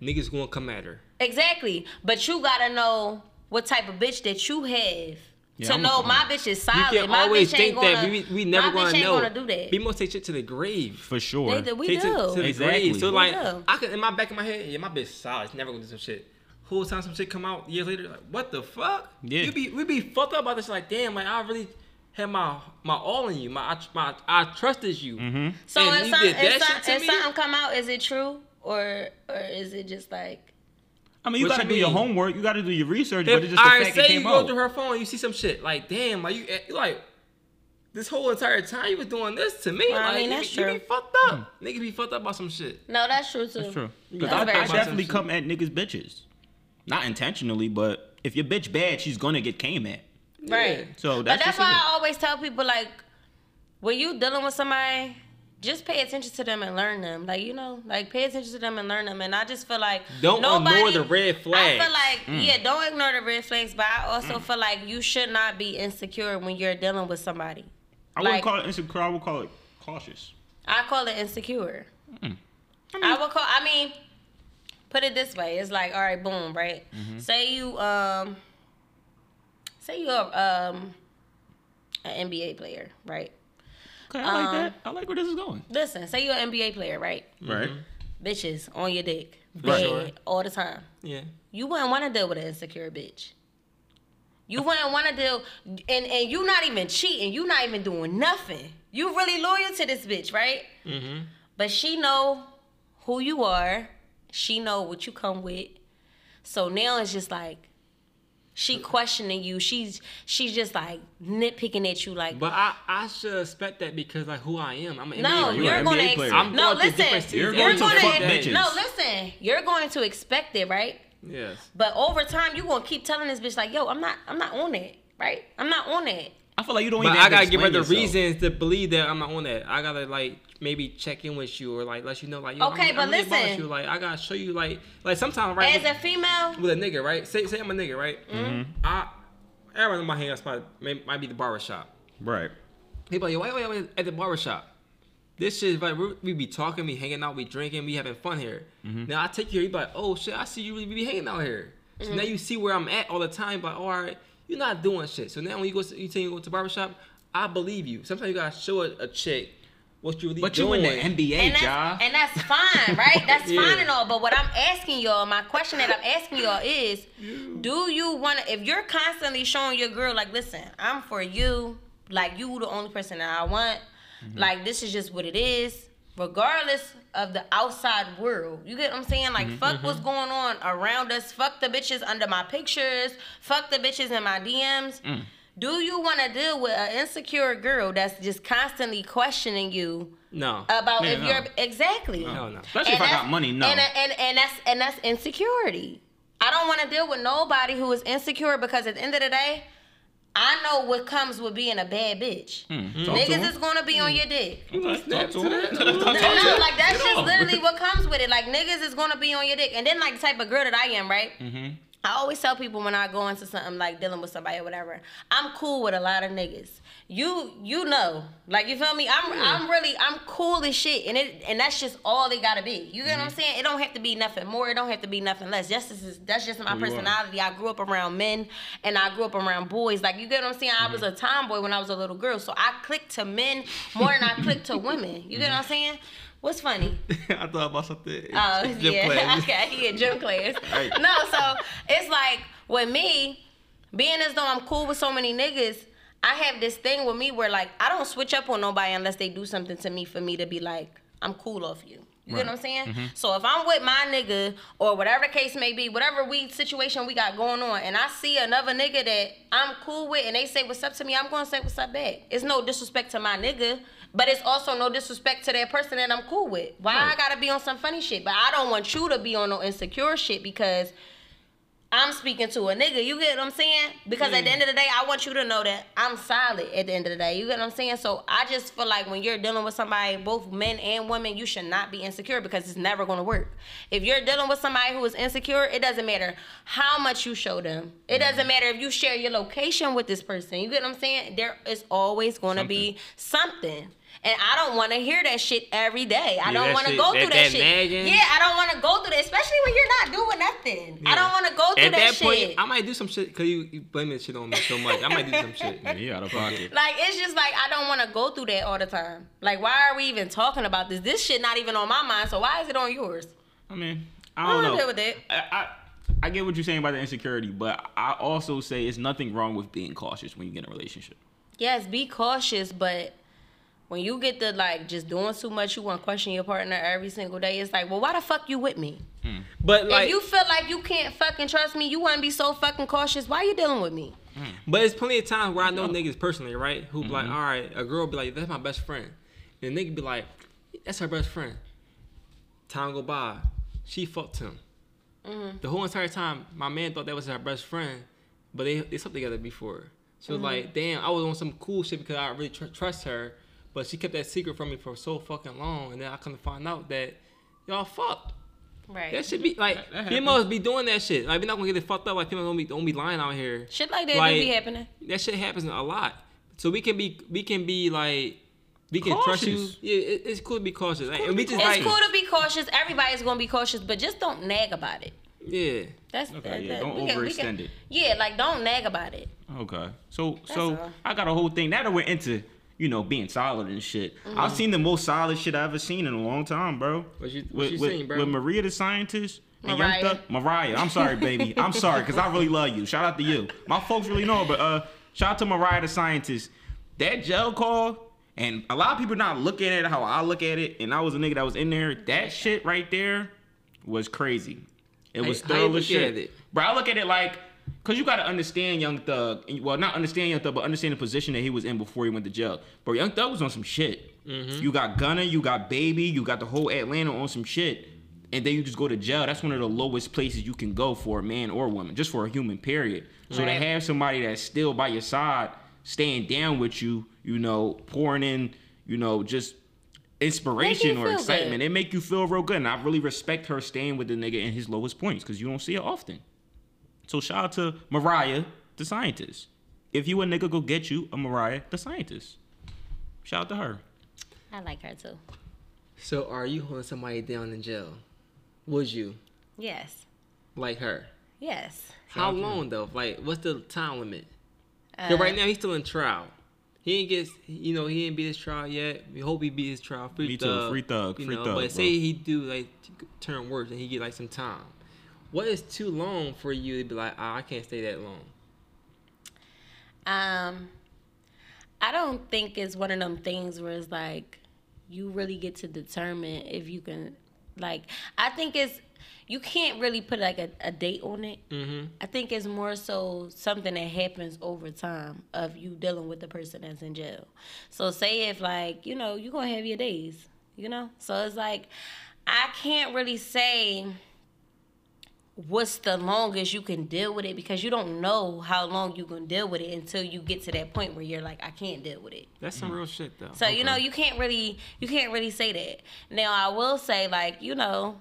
niggas gonna come at her. Exactly, but you gotta know what type of bitch that you have yeah, to I'm know. My bitch is solid. You can my always bitch think gonna, that we, we never gonna know. My bitch ain't gonna do that. People take shit to the grave for sure. They, we take do. To, to the exactly. grave. So we like, do. I could in my back of my head, yeah, my bitch solid. She's never gonna do some shit. Whole time some shit come out years later, like what the fuck? Yeah, you be we be fucked up about this. Like damn, like I really had my my all in you. My my I trusted you. Mm-hmm. So and if, you some, did that if, shit some, to if me? something come out, is it true or or is it just like? I mean, you what gotta you do mean? your homework. You gotta do your research. If, but it's just the fact it came out. All right, say you go through her phone, you see some shit. Like, damn, like you, you like, this whole entire time you was doing this to me. Well, like, I mean, that's you, true. You be fucked up. Mm. Niggas be fucked up about some shit. No, that's true too. That's true. Because I, I definitely come at niggas' bitches. Not intentionally, but if your bitch bad, she's gonna get came at. Right. Yeah. So that's But that's why I always tell people, like, when you dealing with somebody, just pay attention to them and learn them. Like, you know, like pay attention to them and learn them. And I just feel like don't nobody, ignore the red flags. I feel like, mm. yeah, don't ignore the red flags, but I also mm. feel like you should not be insecure when you're dealing with somebody. I like, wouldn't call it insecure. I would call it cautious. I call it insecure. Mm. I mean, I would call. I mean, put it this way: it's like, all right, boom, right? Mm-hmm. Say you, um, say you're um, an N B A player, right? Okay, I like um, that. I like where this is going. Listen, say you're an N B A player, right? Right. Mm-hmm. Bitches on your dick, right? Sure. All the time. Yeah. You wouldn't want to deal with an insecure bitch. You wouldn't want to deal, and, and you not even cheating. You not even doing nothing. You really loyal to this bitch, right? Mm-hmm. But she know who you are. She know what you come with. So now it's just like, she questioning you. She's she's just like nitpicking at you, like. But I, I should expect that because like who I am, I'm an N B A no, player. You're an N B A player. Ex- no, going listen. You're going, you're going to fuck bitches. No, listen. You're going to expect it, right? Yes. But over time, you gonna keep telling this bitch like, yo, I'm not, I'm not on that, right? I'm not on that. I feel like you don't but even. But I gotta give her the yourself. reasons to believe that I'm not on that. I gotta like maybe check in with you or like let you know like. Yo, okay, I'm, but I'm listen. Really you. Like I gotta show you like like sometimes right. As with, a female. With a nigga, right? Say say I'm a nigga, right? Mm-hmm. I everyone in my hangout spot may, might be the barbershop. Right. Hey, but yo, why are we at the barbershop? This shit, like, we be talking, we hanging out, we drinking, we having fun here. Mm-hmm. Now I take you here, you be like, oh shit, I see you really be hanging out here. Mm-hmm. So now you see where I'm at all the time, but all right, you're not doing shit. So now when you go, to, you tell you go to the barbershop, I believe you. Sometimes you gotta show a, a chick what you really but doing. But you in the N B A, y'all. And that's fine, right? That's yeah. fine and all. But what I'm asking y'all, my question that I'm asking y'all is, you. do you wanna? If you're constantly showing your girl, like, listen, I'm for you. Like, you the only person that I want. Mm-hmm. Like, this is just what it is, regardless of the outside world. You get what I'm saying? Like, mm-hmm. fuck what's going on around us. Fuck the bitches under my pictures. Fuck the bitches in my D Ms. Mm. Do you want to deal with an insecure girl that's just constantly questioning you? No. About Man, if no. you're... Exactly. No, no. no. Especially and if I got money, no. And, and, and, that's, and that's insecurity. I don't want to deal with nobody who is insecure because at the end of the day, I know what comes with being a bad bitch. Mm-hmm. Niggas is gonna be mm-hmm. on your dick. You like, talk to that? No, like that's just literally what comes with it. Like niggas is gonna be on your dick. And then like the type of girl that I am, right? Mm-hmm. I always tell people when I go into something like dealing with somebody or whatever, I'm cool with a lot of niggas. You you know, like you feel me? I'm mm. I'm really I'm cool as shit, and it and that's just all it gotta be. You get mm-hmm. what I'm saying? It don't have to be nothing more. It don't have to be nothing less. Just this is that's just my Who personality. I grew up around men, and I grew up around boys. Like you get what I'm saying? Mm-hmm. I was a tomboy when I was a little girl, so I clicked to men more than I clicked to women. You get mm-hmm. what I'm saying? What's funny? I thought about something. Oh, gym yeah. Class. Okay, yeah, gym class. Right. No, so it's like with me, being as though I'm cool with so many niggas, I have this thing with me where like I don't switch up on nobody unless they do something to me for me to be like, I'm cool off you. You right. get what I'm saying? Mm-hmm. So if I'm with my nigga or whatever the case may be, whatever we situation we got going on, and I see another nigga that I'm cool with and they say what's up to me, I'm gonna say what's up back. It's no disrespect to my nigga. But it's also no disrespect to that person that I'm cool with. Why right. I gotta be on some funny shit? But I don't want you to be on no insecure shit because I'm speaking to a nigga. You get what I'm saying? Because mm. at the end of the day, I want you to know that I'm solid at the end of the day. You get what I'm saying? So I just feel like when you're dealing with somebody, both men and women, you should not be insecure because it's never gonna work. If you're dealing with somebody who is insecure, it doesn't matter how much you show them. It doesn't matter if you share your location with this person. You get what I'm saying? There is always gonna something. be something. And I don't want to hear that shit every day. I yeah, don't want to go that, through that, that shit. Nagging. Yeah, I don't want to go through that, especially when you're not doing nothing. Yeah. I don't want to go through At that, that point, shit. I might do some shit because you, you blame that shit on me so much. I might do some shit. Yeah, you out of pocket. Like, it's just like, I don't want to go through that all the time. Like, why are we even talking about this? This shit not even on my mind, so why is it on yours? I mean, I don't, I don't know. Deal with that. I, I, I get what you're saying about the insecurity, but I also say it's nothing wrong with being cautious when you get in a relationship. Yes, be cautious, but... When you get to, like, just doing too much, you want to question your partner every single day. It's like, well, why the fuck you with me? Mm. But, like... If you feel like you can't fucking trust me, you want to be so fucking cautious, why you dealing with me? Mm. But it's plenty of times where I know niggas personally, right? Who be mm-hmm. like, all right, a girl be like, that's my best friend. And a nigga be like, that's her best friend. Time go by. She fucked him. Mm-hmm. The whole entire time, my man thought that was her best friend, but they they slept together before. So mm-hmm. like, damn, I was on some cool shit because I really tr- trust her, but she kept that secret from me for so fucking long, and then I come to find out that y'all fucked. Right. That should be like that, that females happens. Be doing that shit. Like, we're not gonna get it fucked up. Like, females don't be don't be lying out here. Shit like that like, do be happening. That shit happens a lot. So we can be we can be like. We can trust you. Yeah, it, it's cool to be cautious. It's cool, and we just, it's like, cool to be cautious. Everybody's gonna be cautious, but just don't nag about it. Yeah. That's okay. That, yeah. That. Don't we overextend can, it. Yeah, like don't nag about it. Okay. So That's so all. I got a whole thing. Now that we're into, you know, being solid and shit. Mm-hmm. I've seen the most solid shit I've ever seen in a long time, bro. What you, what with, you with, seen, bro? With Maria the Scientist. And Mariah. Young Thug, Mariah. I'm sorry, baby. I'm sorry, because I really love you. Shout out to you. My folks really know, but uh, shout out to Mariah the Scientist. That jail call. And a lot of people not looking at it how I look at it. And I was a nigga that was in there. That shit right there was crazy. It was how, thorough how as shit. Bro, I look at it like, because you got to understand Young Thug. Well, not understand Young Thug, but understand the position that he was in before he went to jail. Bro, Young Thug was on some shit. Mm-hmm. You got Gunna, you got Baby, you got the whole Atlanta on some shit. And then you just go to jail. That's one of the lowest places you can go for a man or a woman, just for a human period. So right. to have somebody that's still by your side, staying down with you, you know, pouring in, you know, just inspiration or excitement. Good. It make you feel real good. And I really respect her staying with the nigga in his lowest points because you don't see it often. So shout out to Mariah the Scientist. If you a nigga, go get you a Mariah the Scientist. Shout out to her. I like her too. So are you holding somebody down in jail? Would you? Yes. Like her? Yes. How long though? Like, what's the time limit? Uh, right now he's still in trial. He ain't get, you know, he ain't beat his trial yet. We hope he beat his trial. Free Me thug, too. Free thug, free know, thug. But bro. Say he do like turn worse and he get like some time. What is too long for you to be like, oh, I can't stay that long? Um, I don't think it's one of them things where it's like you really get to determine if you can. Like, I think it's. You can't really put like a, a date on it. Mm-hmm. I think it's more so something that happens over time of you dealing with the person that's in jail. So say if like, you know, you're going to have your days, you know? So it's like, I can't really say what's the longest you can deal with it because you don't know how long you're going to deal with it until you get to that point where you're like, I can't deal with it. That's some mm-hmm. real shit though. So, okay. you know, you can't really, you can't really say that. Now I will say like, you know,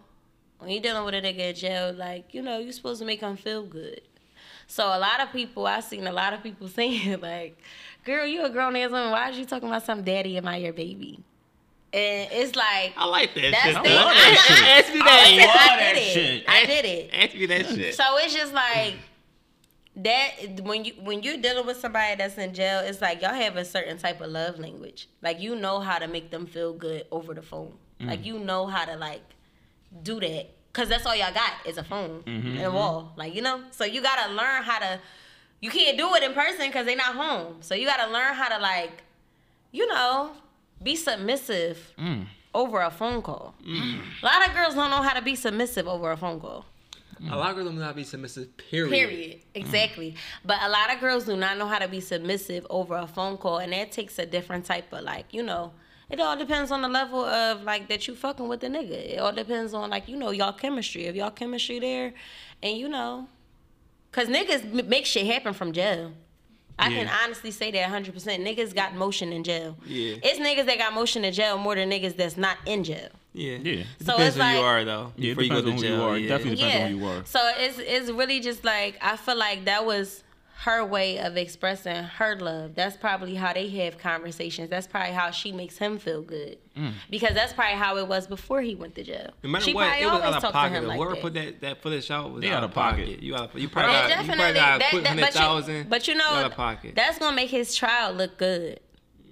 when you're dealing with a nigga in jail, like, you know, you're supposed to make them feel good. So a lot of people, I've seen a lot of people saying, like, girl, you a grown-ass woman. Why is you talking about some daddy and my your baby? And it's like... I like that that's shit. I love that shit. I, I, I, ask me that. I love I did that it. Shit. I did it. Ask me that shit. So it's just like... That when you when you're dealing with somebody that's in jail, it's like y'all have a certain type of love language. Like, you know how to make them feel good over the phone. Mm. Like, you know how to, like... do that because that's all y'all got is a phone mm-hmm, and a wall, like, you know. So you gotta learn how to, you can't do it in person because they not home, so you gotta learn how to, like, you know, be submissive mm. over a phone call. mm. A lot of girls don't know how to be submissive over a phone call. Mm. A lot of girls do not be submissive, period. Period. Exactly. Mm. But a lot of girls do not know how to be submissive over a phone call, and that takes a different type of, like, you know, it all depends on the level of, like, that you fucking with the nigga. It all depends on, like, you know, y'all chemistry. If y'all chemistry there, and, you know, because niggas make shit happen from jail. I yeah. can honestly say that one hundred percent. Niggas got motion in jail. Yeah. It's niggas that got motion in jail more than niggas that's not in jail. Yeah. yeah. So depends it's like, who you are, though. Yeah, it depends on who jail, you are. Yeah. It definitely depends yeah. on who you are. So it's, it's really just, like, I feel like that was... her way of expressing her love. That's probably how they have conversations. That's probably how she makes him feel good. Mm. Because that's probably how it was before he went to jail. No matter she what, probably it was always out of pocket. Like whoever that. put that, that footage out was out, out of pocket. pocket. You, out of, you probably yeah, got, you probably got that, that, one hundred thousand dollars. But, but you know, out of pocket. That's going to make his trial look good.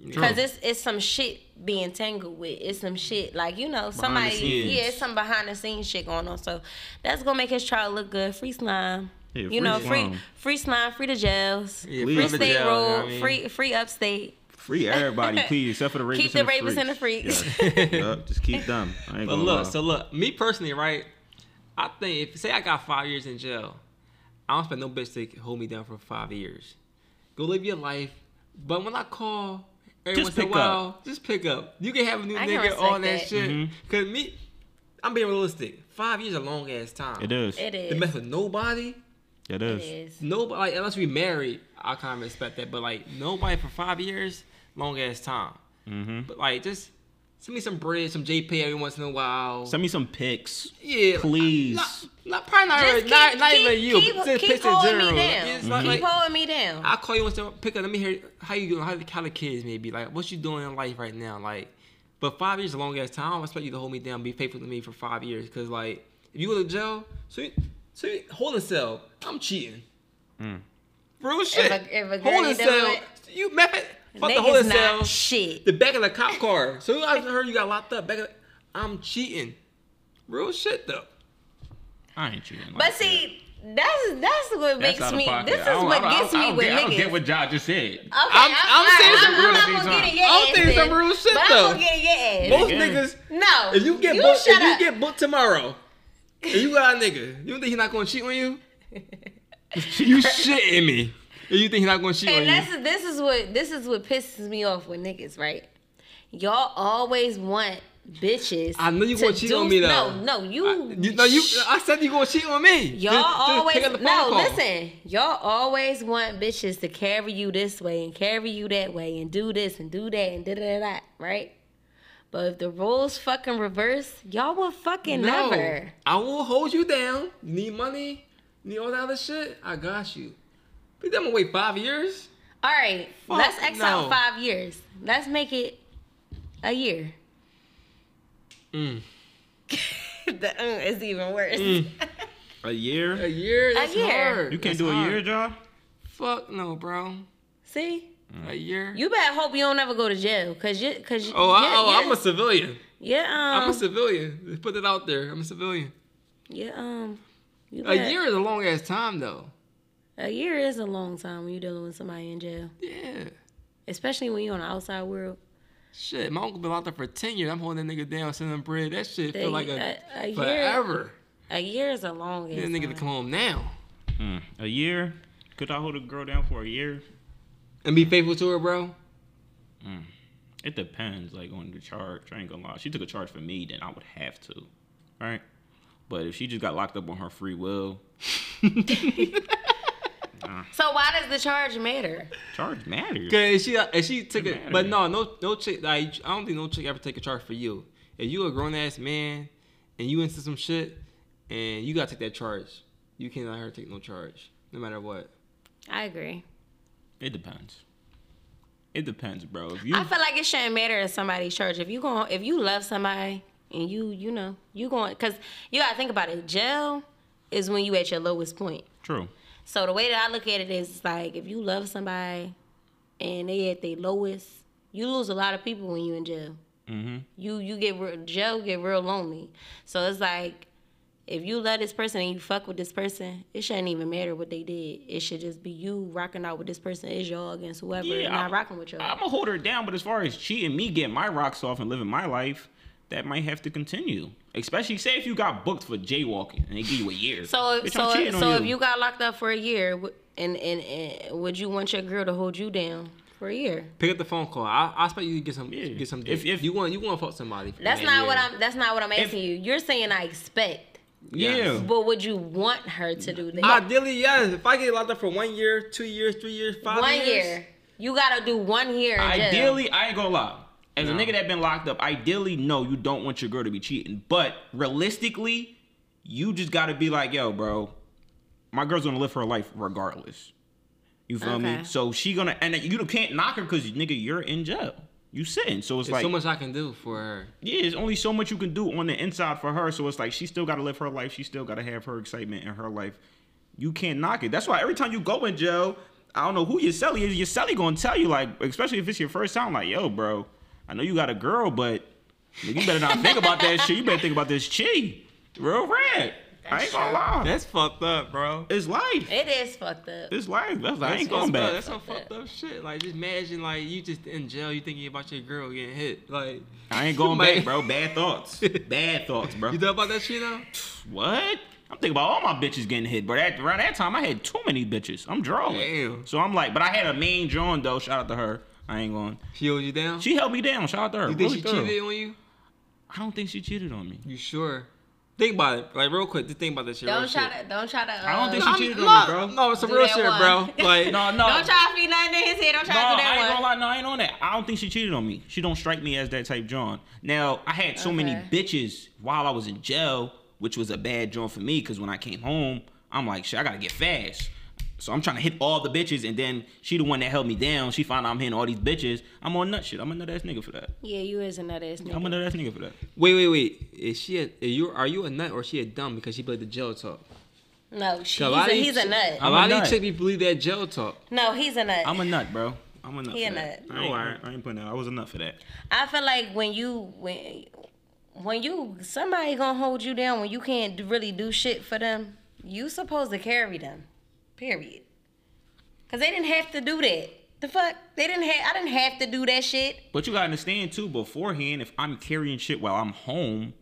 Because it's, it's some shit being tangled with. It's some shit, like, you know, somebody, yeah, it's some behind the scenes shit going on. So that's going to make his trial look good. Free slime. Yeah, you know, slime. free free slime, free the jails, yeah, free state jail, road, you know I mean? free free upstate. Free everybody, please, except for the rapists. Keep the, the rapists and the freaks. Yeah. yeah, just keep them. I ain't but gonna look, lie. so look, me personally, right? I think if say I got five years in jail, I don't expect no bitch to hold me down for five years. Go live your life. But when I call every just once in a while, up. just pick up. You can have a new I nigga on that, that shit. Mm-hmm. Cause me, I'm being realistic. Five years is a long ass time. It is. It is. To mess with nobody. It is. It is. Nobody, like, unless we married, I kind of expect that. But like nobody for five years, long ass time. Mm-hmm. But like just send me some bread, some J P every once in a while. Send me some pics. Yeah, please. Not, not probably not, keep, not, not keep, even you. Keep, but keep holding me down. It's mm-hmm. like, keep like, holding me down. I'll call you once in a pick up. Let me hear how you doing. How, how the kids maybe like what you doing in life right now. Like, but five years is a long ass time. I don't expect you to hold me down, be faithful to me for five years. Cause like if you go to jail, so you, so you hold a cell. I'm cheating. Mm. Real shit. If a, if a girl hold a cell. You meth. Fuck the whole cell. Shit. The back of the cop car. So I heard you got locked up. Back of the, I'm cheating. Real shit though. I ain't cheating. Like but see, that. that's that's what that's makes me. This is what I gets I me with get, niggas. I don't get what y'all just said. Okay, I'm, I'm, I'm not, saying some real shit. I'm saying some real shit though. I'm gonna get your ass. Most niggas. No. If you get you booked, if you get booked tomorrow, and you got a nigga, you think he's not gonna cheat on you? You shitting me. You think he's not gonna cheat and on that's, you? And this is what this is what pisses me off with niggas, right? Y'all always want bitches. I know you gonna cheat do, on me though. No, no, you. I, you, no, you. I said you gonna cheat on me. Y'all just, always just no. Call. Listen, y'all always want bitches to carry you this way and carry you that way and do this and do that and da da da, right? But if the roles fucking reverse, y'all will fucking no, never. I will hold you down. Need money? Need all that other shit? I got you. I'm gonna wait five years. All right, Fuck let's X no. out five years. Let's make it a year. Mm. The uh is even worse. Mm. A year? A year? That's a year. Hard. You can't that's do a hard. year job? Fuck no, bro. See? Mm. A year? You better hope you don't ever go to jail. Cause you, cause you, oh, yeah, I, oh yeah. I'm a civilian. Yeah. Um, I'm a civilian. Let's put it out there. I'm a civilian. Yeah. Um. You better, a year is a long ass time though. A year is a long time when you're dealing with somebody in jail. Yeah. Especially when you're on the outside world. Shit, my uncle been out there for ten years. I'm holding that nigga down, sending him bread. That shit the, feel like a, a, a forever. Year, a year is a long ass time. That nigga to come home now. Mm, a year? Could I hold a girl down for a year? And be faithful to her, bro? Mm. It depends, like, on the charge. I ain't gonna lie. If she took a charge for me, then I would have to. Right? But if she just got locked up on her free will... So why does the charge matter? Charge matters. Cause she and she took it, but no, no, no chick. Like I don't think no chick ever take a charge for you. If you a grown ass man and you into some shit, and you gotta take that charge. You can't let her take no charge, no matter what. I agree. It depends. It depends, bro. If you, I feel like it shouldn't matter if somebody's charge. If you going, if you love somebody and you, you know, you going, cause you gotta think about it. Jail is when you at your lowest point. True. So the way that I look at it is like if you love somebody and they at their lowest, you lose a lot of people when you in jail. Mm-hmm. You you get real, jail get real lonely. So it's like if you love this person and you fuck with this person, it shouldn't even matter what they did. It should just be you rocking out with this person. It's y'all against whoever yeah, not I'm, rocking with y'all. I'm gonna hold her down, but as far as cheating me, getting my rocks off and living my life, that might have to continue. Especially, say if you got booked for jaywalking and they give you a year. So, Bitch, so, if, so you. if you got locked up for a year, and, and and would you want your girl to hold you down for a year? Pick up the phone call. I, I expect you to get some. Yeah. Get some. If, if you want, you want to fuck somebody. For that's that not year. what I'm. That's not what I'm asking if, you. You're saying I expect. Yeah. Yes. But would you want her to do that? Ideally, yes. If I get locked up for one year, two years, three years, five one years. One year. You gotta do one year. Ideally, I ain't gonna lie. As no. a nigga that been locked up, ideally, no, you don't want your girl to be cheating. But realistically, you just got to be like, yo, bro, my girl's going to live her life regardless. You feel okay. me? So she going to, and you can't knock her because, nigga, you're in jail. You sitting. So it's There's like. so much I can do for her. Yeah, there's only so much you can do on the inside for her. So it's like, she still got to live her life. She still got to have her excitement in her life. You can't knock it. That's why every time you go in jail, I don't know who your cellie is. Your cellie going to tell you, like, especially if it's your first time, like, yo, bro. I know you got a girl, but you better not think about that shit. You better think about this chi. Real red. That's I ain't gonna lie. That's fucked up, bro. It's life. It is fucked up. It's life. That's, that's I ain't going back. That's some fucked up shit. Like, just imagine, like, you just in jail, you thinking about your girl getting hit. Like, I ain't going back, bro. Bad thoughts. Bad thoughts, bro. You thought about that shit now? What? I'm thinking about all my bitches getting hit, but at, around that time, I had too many bitches. I'm drawing. Damn. So I'm like, but I had a main drawing, though. Shout out to her. I ain't going. She held you down? She held me down. Shout out to her. You think really she thorough. cheated on you? I don't think she cheated on me. You sure? Think about it. Like, real quick. Just think about this shit. Don't try shit. to. Don't try to. Uh, I don't think she cheated I'm, on no, me, bro. No, it's some real shit, one. bro. Like, no, no. Don't try to feed nothing in his head. Don't try no, to do that I ain't one. Gonna lie. No, I ain't on that. I don't think she cheated on me. She don't strike me as that type John. Now, I had so okay. many bitches while I was in jail, which was a bad John for me, because when I came home, I'm like, shit, I gotta get fast. So I'm trying to hit all the bitches, and then she the one that held me down. She found out I'm hitting all these bitches. I'm on nut shit. I'm a nut ass nigga for that. Yeah, you is a nut ass nigga. I'm a nut ass nigga for that. Wait, wait, wait. Is she a, are you are you a nut or is she a dumb because she played the jail talk? No, she's a, he's a nut. A lot of these chicks believe that jail talk. No, he's a nut. I'm a nut, bro. I'm a nut. He for a that. nut. I ain't, I, ain't, I ain't putting that. I was a nut for that. I feel like when you when when you somebody gonna hold you down when you can't really do shit for them, you supposed to carry them. Period. Cause they didn't have to do that. The fuck? They didn't have. I didn't have to do that shit. But you gotta understand too. Beforehand, if I'm carrying shit while I'm home,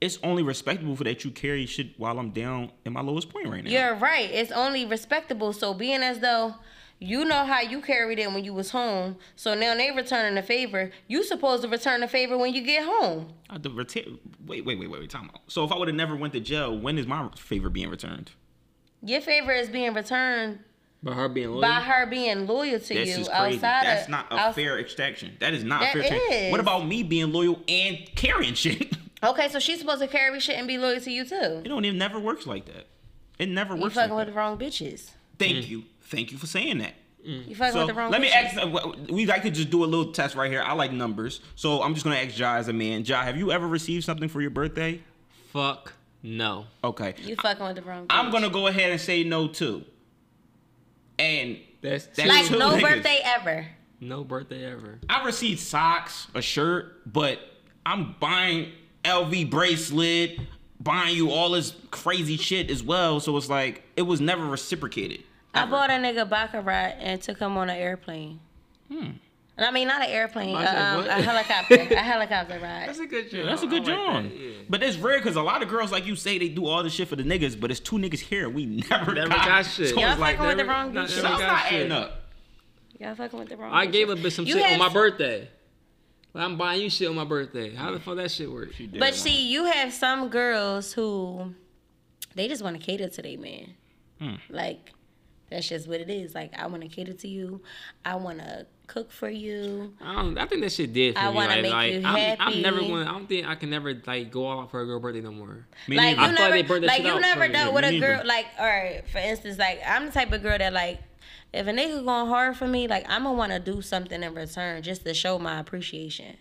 it's only respectable for that you carry shit while I'm down in my lowest point right now. You're right. It's only respectable. So being as though you know how you carried it when you was home, so now they returning the favor. You supposed to return the favor when you get home. I the return. Wait, wait, wait, wait, wait. Time out. So if I would have never went to jail, when is my favor being returned? Your favor is being returned by her being loyal, by her being loyal to this you is crazy. outside That's of, not a outside. fair extraction. That is not that a fair extraction. What about me being loyal and carrying shit? Okay, so she's supposed to carry shit and be loyal to you too. It don't even never works like that. It never you works like that. You fucking with the wrong bitches. Thank mm. you. Thank you for saying that. Mm. You fucking so with the wrong let bitches. Let me ask, we like to just do a little test right here. I like numbers. So I'm just going to ask Jai as a man. Jai, have you ever received something for your birthday? Fuck. No. Okay. You fucking with the wrong bitch. I'm gonna go ahead and say no too. And that's, that's like two no niggas. birthday ever. No birthday ever. I received socks, a shirt, but I'm buying L V bracelet, buying you all this crazy shit as well. So it's like it was never reciprocated. Ever. I bought a nigga Baccarat and took him on an airplane. Hmm. I mean, not an airplane, um, a helicopter, a helicopter ride. That's a good job. Yeah, that's a good job. Like yeah. But it's rare because a lot of girls, like you say, they do all this shit for the niggas, but it's two niggas here. We never, never got, got shit. So y'all fucking like, with never, the wrong bitch. So I'm not adding up. Y'all fucking with the wrong bitch. I gave a bitch some you shit on my birthday. Like, I'm buying you shit on my birthday. How the fuck that shit works? But one. see, you have some girls who, they just want to cater to their man. Hmm. Like, that's just what it is. Like, I want to cater to you. I want to cook for you. Um, I think that shit did for I me. Wanna like, make like you I'm, happy. I'm never going. I don't think I can never like go all out for a girl birthday no more. Me like neither. you I never, like, they that like shit you never dealt with a girl. Like, all right, for instance, like I'm the type of girl that like, if a nigga going hard for me, like I'm gonna want to do something in return just to show my appreciation.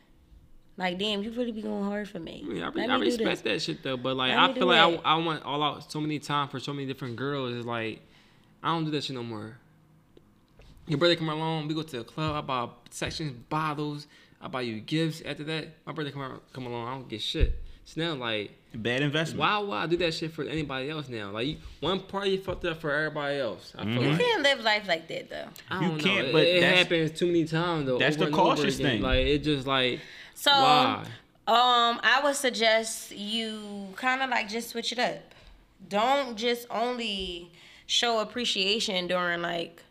Like, damn, you really be going hard for me. I, mean, I, re- me I respect that shit though, but like Let I feel like I, I went all out so many times for so many different girls. It's like. I don't do that shit no more. Your brother come along, we go to the club, I buy sections, bottles, I buy you gifts. After that, my brother come around, come along, I don't get shit. So now, like... Bad investment. Why would I do that shit for anybody else now? Like, one party fucked up for everybody else. I mm-hmm. feel like. You can't live life like that, though. I don't you know. can't, but It, it happens too many times, though. That's the cautious thing. Like, it just, like, so, why? um, I would suggest you kind of, like, just switch it up. Don't just only... show appreciation during like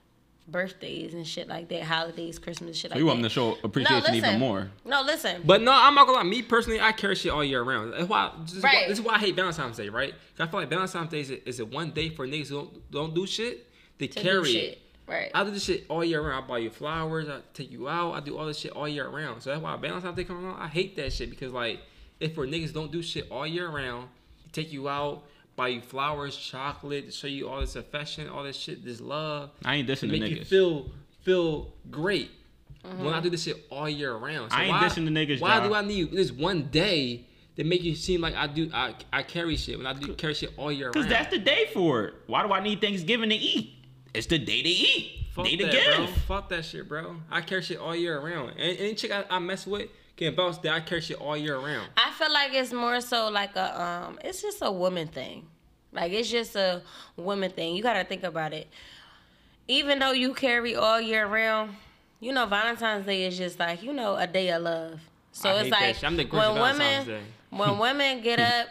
birthdays and shit like that, holidays, Christmas, shit so like that. You want them to show appreciation no, even more? No, listen. But no, I'm not gonna lie. Me personally, I carry shit all year round. That's why. This, right. is, why, this is why I hate Valentine's Day, right? I feel like Valentine's Day is a, is a one day for niggas who don't, don't do shit. They to carry shit. it. Right. I do this shit all year round. I buy you flowers. I take you out. I do all this shit all year round. So that's why Valentine's Day comes along. I hate that shit because like, if for niggas don't do shit all year round, they take you out. Buy you flowers, chocolate, show you all this affection, all this shit, this love. I ain't dissing the niggas. Make you feel feel great. Mm-hmm. When I do this shit all year round. So I ain't why, dissing the niggas. Why job. do I need this one day that make you seem like I do? I, I carry shit when I do carry shit all year round. Because that's the day for it. Why do I need Thanksgiving to eat? It's the day to eat. Fuck day that, to give. Bro. Fuck that shit, bro. I carry shit all year round. And any chick I, I mess with. Can't bounce that. I carry shit all year round. I feel like it's more so like a, um, it's just a woman thing. Like, it's just a woman thing. You got to think about it. Even though you carry all year round, you know, Valentine's Day is just like, you know, a day of love. So I it's like, I'm the when, women, when women get up,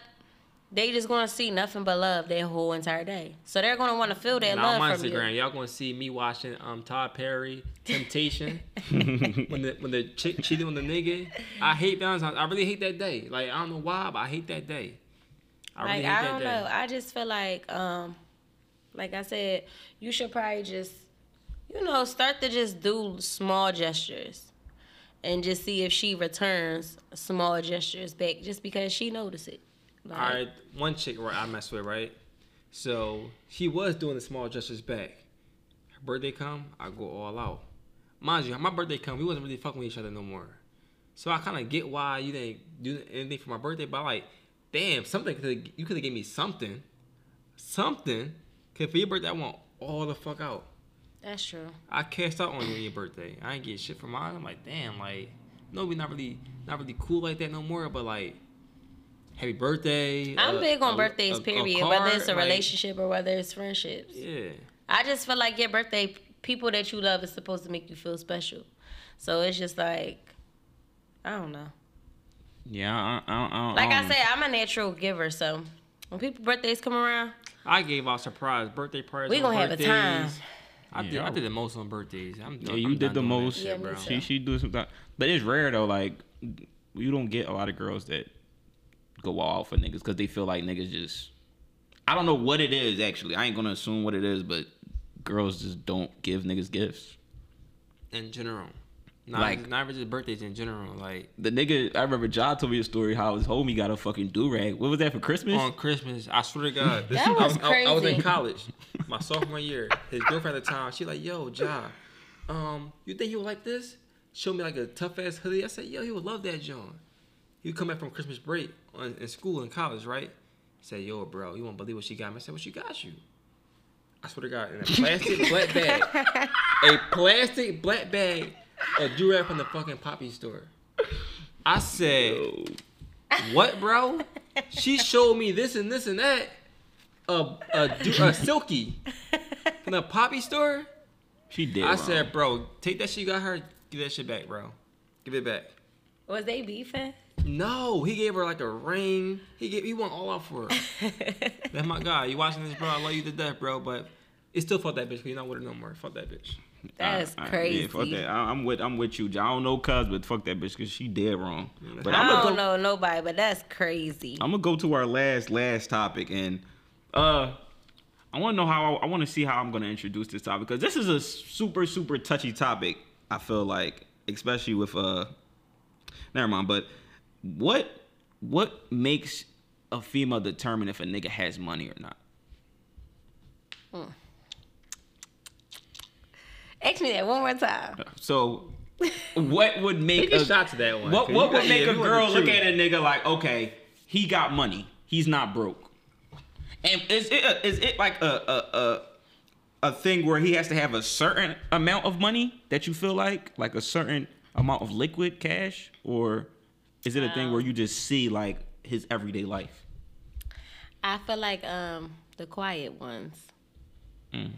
they just gonna see nothing but love their whole entire day. So they're gonna want to feel that and love on from you. On my Instagram, y'all gonna see me watching um Todd Perry, Temptation. when the when the chick cheated on the nigga, I hate Valentine's. I really hate that day. Like I don't know why, but I hate that day. I really like, hate I that don't day. know. I just feel like um, like I said, you should probably just, you know, start to just do small gestures. And just see if she returns small gestures back, just because she noticed it. Like, all right, one chick right I messed with, right? So she was doing the small gestures back. Her birthday come, I go all out. Mind you, my birthday come, we wasn't really fucking with each other no more. So I kind of get why you didn't do anything for my birthday, but I'm like, damn, something could've, you could have gave me something, something. Cause for your birthday, I want all the fuck out. That's true. I cashed out on you on your birthday. I ain't get shit for mine. I'm like, damn, like, no, we not really, not really cool like that no more. But like, happy birthday. I'm a, big on a, birthdays, a, period. A card, whether it's a like, relationship or whether it's friendships. Yeah. I just feel like your birthday, people that you love is supposed to make you feel special. So it's just like, I don't know. Yeah, I, I, I, I like I, I said, I'm a natural giver. So when people's birthdays come around, I gave out surprise birthday parties. We gonna birthdays. have a time. I, yeah, did, I did the most on birthdays. I'm yeah, you I'm did the most. Shit, yeah, she she do sometimes, but it's rare though. Like you don't get a lot of girls that go all out for niggas because they feel like niggas just. I don't know what it is actually. I ain't gonna assume what it is, but girls just don't give niggas gifts. In general, not like not even just birthdays in general. Like the nigga, I remember John told me a story how his homie got a fucking do rag. What was that for Christmas? On Christmas, I swear to God, this, that was I, crazy. I, I was in college. My sophomore year, his girlfriend at the time, she like, yo, Ja, um, you think he would like this? Show me like a tough ass hoodie. I said, yo, he would love that, John. He would come back from Christmas break on, in school in college, right? He said, yo, bro, you won't believe what she got me. I said, what she got you? I swear to God, in a plastic black bag, a plastic black bag, a durag from the fucking Poppy store. I said, what, bro? She showed me this and this and that. A, a, a silky from the Poppy store. She did. I wrong. said, bro, take that shit you got her. Give that shit back, bro. Give it back. Was they beefing? No, he gave her like a ring. He gave. He went all out for her. That's my guy. You watching this, bro? I love you to death, bro. But it's still fuck that bitch. You're not with her no more. Fuck that bitch. That's I, I, crazy. Yeah, fuck that. I, I'm with. I'm with you. I don't know cuz, but fuck that bitch because she did wrong. But I I'm don't go, know nobody, but that's crazy. I'm gonna go to our last last topic and. Uh, I want to know how I, I want to see how I'm gonna introduce this topic because this is a super super touchy topic. I feel like, especially with uh, never mind. But what what makes a female determine if a nigga has money or not? Hmm. Ask me that one more time. So, what would make a shot to that one? What what would make a girl look at a nigga like, okay, he got money, he's not broke. And is it a, is it like a, a a a thing where he has to have a certain amount of money that you feel like, like a certain amount of liquid cash, or is it a um, thing where you just see like his everyday life? I feel like um the quiet ones. Mm.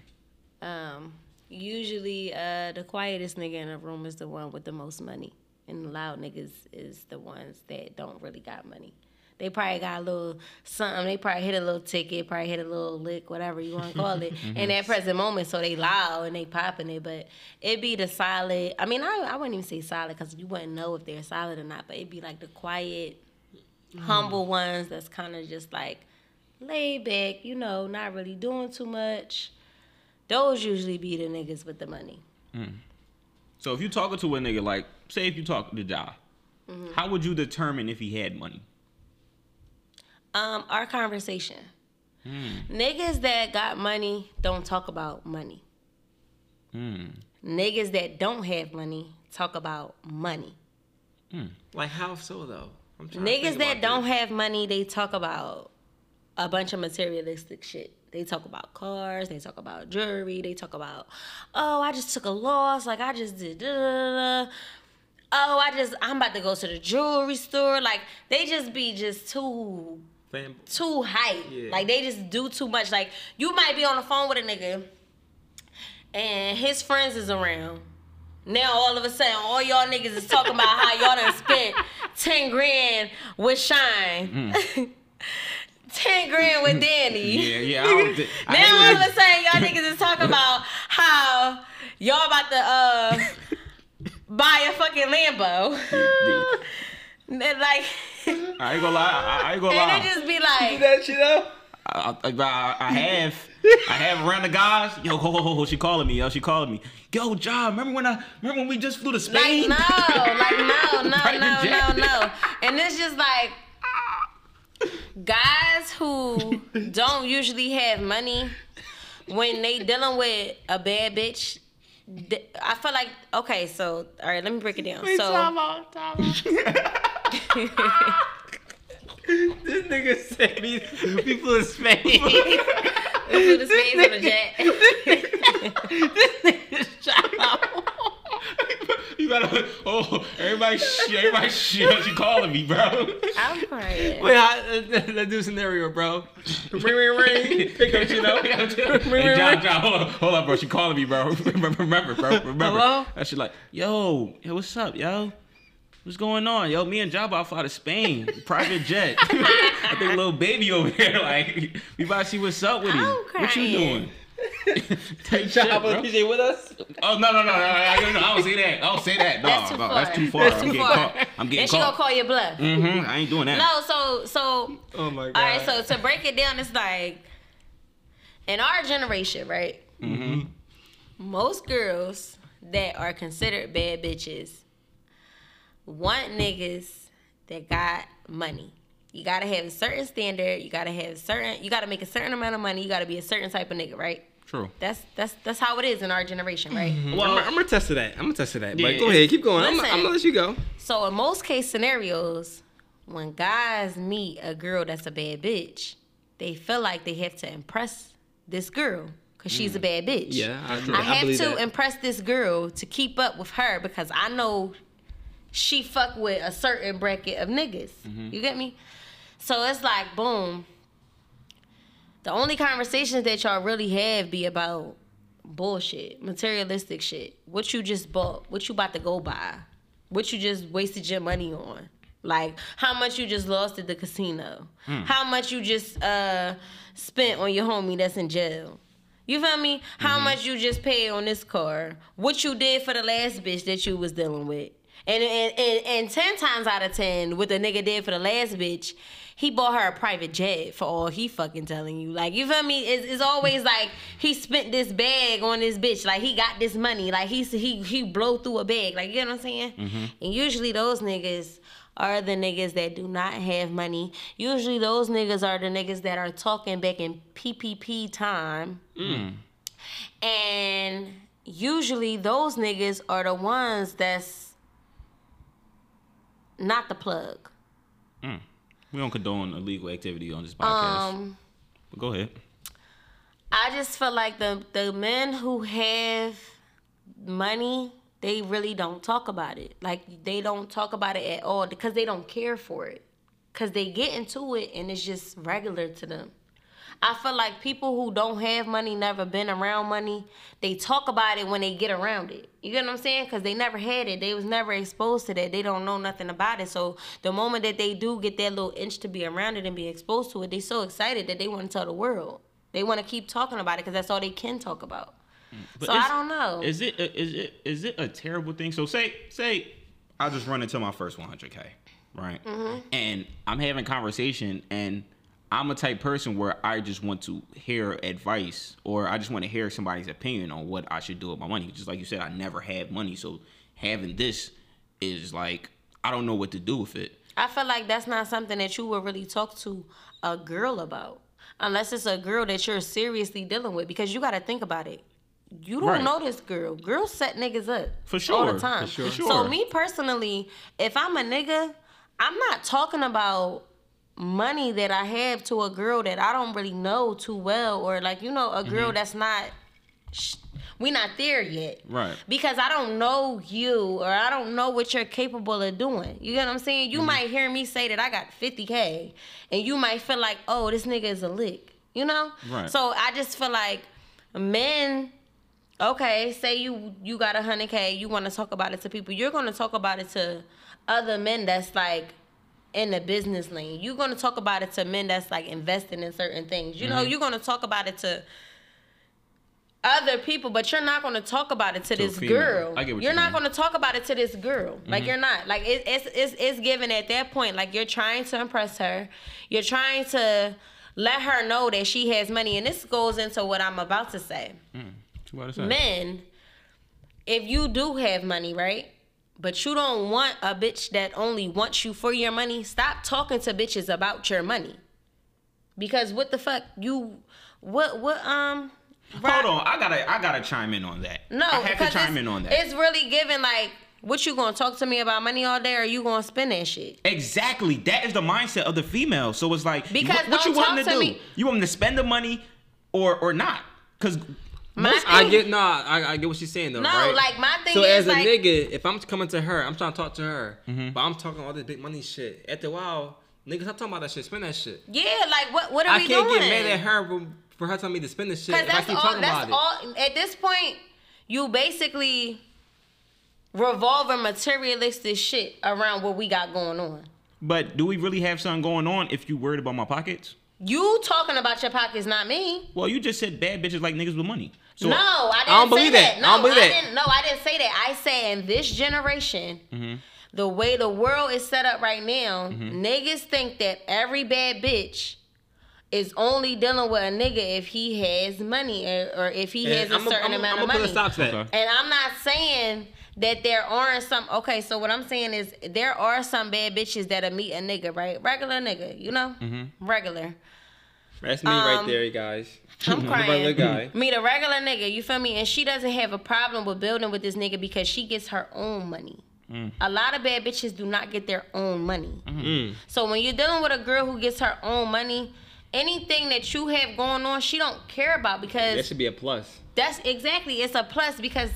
Um, usually uh the quietest nigga in a room is the one with the most money, and the loud niggas is the ones that don't really got money. They probably got a little something. They probably hit a little ticket, probably hit a little lick, whatever you want to call it, mm-hmm. in that present moment. So they loud and they popping it. But it be the solid. I mean, I, I wouldn't even say solid because you wouldn't know if they're solid or not. But it be like the quiet, mm-hmm. humble ones that's kind of just like laid back, you know, not really doing too much. Those usually be the niggas with the money. Mm. So if you talking to a nigga, like, say if you talk to Ja, mm-hmm. how would you determine if he had money? Um, our conversation. Mm. Niggas that got money don't talk about money. Mm. Niggas that don't have money talk about money. Mm. Like how so though? I'm Niggas that don't this. have money, they talk about a bunch of materialistic shit. They talk about cars, they talk about jewelry, they talk about, oh, I just took a loss, like I just did da da da. Oh, I just I'm about to go to the jewelry store. Like they just be just too. Too hype. Yeah. Like they just do too much. Like you might be on the phone with a nigga and his friends is around. Now all of a sudden all y'all niggas is talking about how y'all done spent ten grand with Shine. Mm. ten grand with Danny. Yeah, yeah. I don't th- now I all of a sudden y'all niggas is talking about how y'all about to uh buy a fucking Lambo. And like, I ain't gonna lie. I, I ain't gonna lie. And it just be like, you do that shit up? I, I, I have, I have around the guys. Yo, ho, ho, ho, ho, she calling me. Yo, she calling me. Yo, John, remember when I, remember when we just flew to Spain? Like, no, like, no, no, right no, no, no. And it's just like, guys who don't usually have money, when they dealing with a bad bitch, I feel like, okay, so, all right, let me break it down. Wait, so, time out, time out. This nigga said me people in Spain. People in Spain on a jet. This nigga's child. You gotta, oh, everybody, everybody, shit, you calling me, bro. I'm crying. Wait, I, let's, let's do a scenario, bro. Ring, ring, ring. Pick up, you know. Hey, John, John, hold on, hold on, bro. She calling me, bro. Remember, bro. Remember. Hello? And she like, yo, hey, what's up, yo? What's going on, yo? Me and Jabba off out of Spain, private jet. I think little baby over here, like we about to see what's up with him. What you doing? Take Jabba, P J with us? Oh no no no no! I don't, I don't say that. I don't say that. No, that's too no, far. That's too far. That's too I'm, far. Getting caught. I'm getting and caught. And she gonna call your bluff. Mm-hmm. I ain't doing that. No, so so. Oh my God. All right, so to break it down, it's like in our generation, right? Mm-hmm. Most girls that are considered bad bitches want niggas that got money. You gotta have a certain standard. You gotta have a certain. You gotta make a certain amount of money. You gotta be a certain type of nigga, right? True. That's that's that's how it is in our generation, right? Mm-hmm. Well, I'm, I'm gonna test to that. I'm gonna test to that. Yeah. But go ahead, keep going. Listen, I'm, I'm gonna let you go. So in most case scenarios, when guys meet a girl that's a bad bitch, they feel like they have to impress this girl. Cause she's mm. a bad bitch. Yeah, I, I, I have to that. impress this girl to keep up with her because I know she fuck with a certain bracket of niggas. Mm-hmm. You get me? So it's like, boom. The only conversations that y'all really have be about bullshit, materialistic shit. What you just bought, what you about to go buy, what you just wasted your money on. Like, how much you just lost at the casino. Mm. How much you just uh, spent on your homie that's in jail. You feel me? How mm-hmm. much you just paid on this car. What you did for the last bitch that you was dealing with. And, and and and ten times out of ten, what the nigga did for the last bitch, he bought her a private jet for all he fucking telling you. Like, you feel me? It's, it's always like he spent this bag on this bitch. Like, he got this money. Like, he he he blow through a bag. Like, you get what I'm saying? Mm-hmm. And usually those niggas are the niggas that do not have money. Usually those niggas are the niggas that are talking back in P P P time. Mm. And usually those niggas are the ones that's not the plug. Mm. We don't condone illegal activity on this podcast. Um, but go ahead. I just feel like the, the men who have money, they really don't talk about it. Like, they don't talk about it at all because they don't care for it. Because they get into it and it's just regular to them. I feel like people who don't have money, never been around money, they talk about it when they get around it. You get what I'm saying? Because they never had it. They was never exposed to that. They don't know nothing about it. So the moment that they do get that little inch to be around it and be exposed to it, they so excited that they want to tell the world. They want to keep talking about it because that's all they can talk about. But so is, I don't know. Is it is it is it a terrible thing? So say, say I just run into my first one hundred K, right? Mm-hmm. And I'm having conversation and I'm a type person where I just want to hear advice or I just want to hear somebody's opinion on what I should do with my money. Just like you said, I never had money. So having this is like, I don't know what to do with it. I feel like that's not something that you would really talk to a girl about unless it's a girl that you're seriously dealing with because you got to think about it. You don't right. know this girl. Girls set niggas up for sure. all the time. For sure. For sure. So me personally, if I'm a nigga, I'm not talking about money that I have to a girl that I don't really know too well or like, you know, a girl mm-hmm. that's not, sh- we not there yet. Right. Because I don't know you or I don't know what you're capable of doing. You get what I'm saying? You mm-hmm. might hear me say that I got fifty K and you might feel like, oh, this nigga is a lick, you know? Right. So I just feel like men, okay, say you, you got one hundred K, you want to talk about it to people. You're going to talk about it to other men that's like, in the business lane. You're going to talk about it to men that's like investing in certain things. You know, mm-hmm. you're going to talk about it to other people, but you're not going to talk about it to, to this girl. I get what you're you not going to talk about it to this girl. Like mm-hmm. you're not. Like it, it's it's it's given at that point. Like you're trying to impress her. You're trying to let her know that she has money. And this goes into what I'm about to say. Mm. What is that? Men, if you do have money, right? But you don't want a bitch that only wants you for your money. Stop talking to bitches about your money. Because what the fuck you what what um Right. Hold on, I gotta, I gotta chime in on that. No, I have to chime in on that. It's really giving like, what you gonna talk to me about money all day, or you gonna spend that shit? Exactly, that is the mindset of the female. So it's like, because what, what you want them to, to do? Me. You want them to spend the money, or or not? Because I get nah, I, I get what she's saying though. No, right? Like my thing. So is as like, a nigga, if I'm coming to her, I'm trying to talk to her, mm-hmm. but I'm talking all this big money shit. After a while, niggas, stop talking about that shit. Spend that shit. Yeah, like what? What are I we doing? I can't get mad at her. But for her telling me to spend this shit, if I keep all, talking that's about all, it. At this point, you basically revolving materialistic shit around what we got going on. But do we really have something going on if you worried about my pockets? You talking about your pockets, not me. Well, you just said bad bitches like niggas with money. So no, I didn't I don't say believe that. that. No, I don't believe I that. Didn't, no, I didn't say that. I said in this generation, mm-hmm. the way the world is set up right now, mm-hmm. niggas think that every bad bitch is only dealing with a nigga if he has money or, or if he has and a certain a, amount I'm of money. Okay. And I'm not saying that there aren't some... Okay, so what I'm saying is there are some bad bitches that'll meet a nigga, right? Regular nigga, you know? Mm-hmm. Regular. That's me um, right there, you guys. I'm crying. Regular guy. Meet a regular nigga, you feel me? And she doesn't have a problem with building with this nigga because she gets her own money. Mm. A lot of bad bitches do not get their own money. Mm-hmm. So when you're dealing with a girl who gets her own money... Anything that you have going on, she don't care about because... That should be a plus. That's exactly. It's a plus because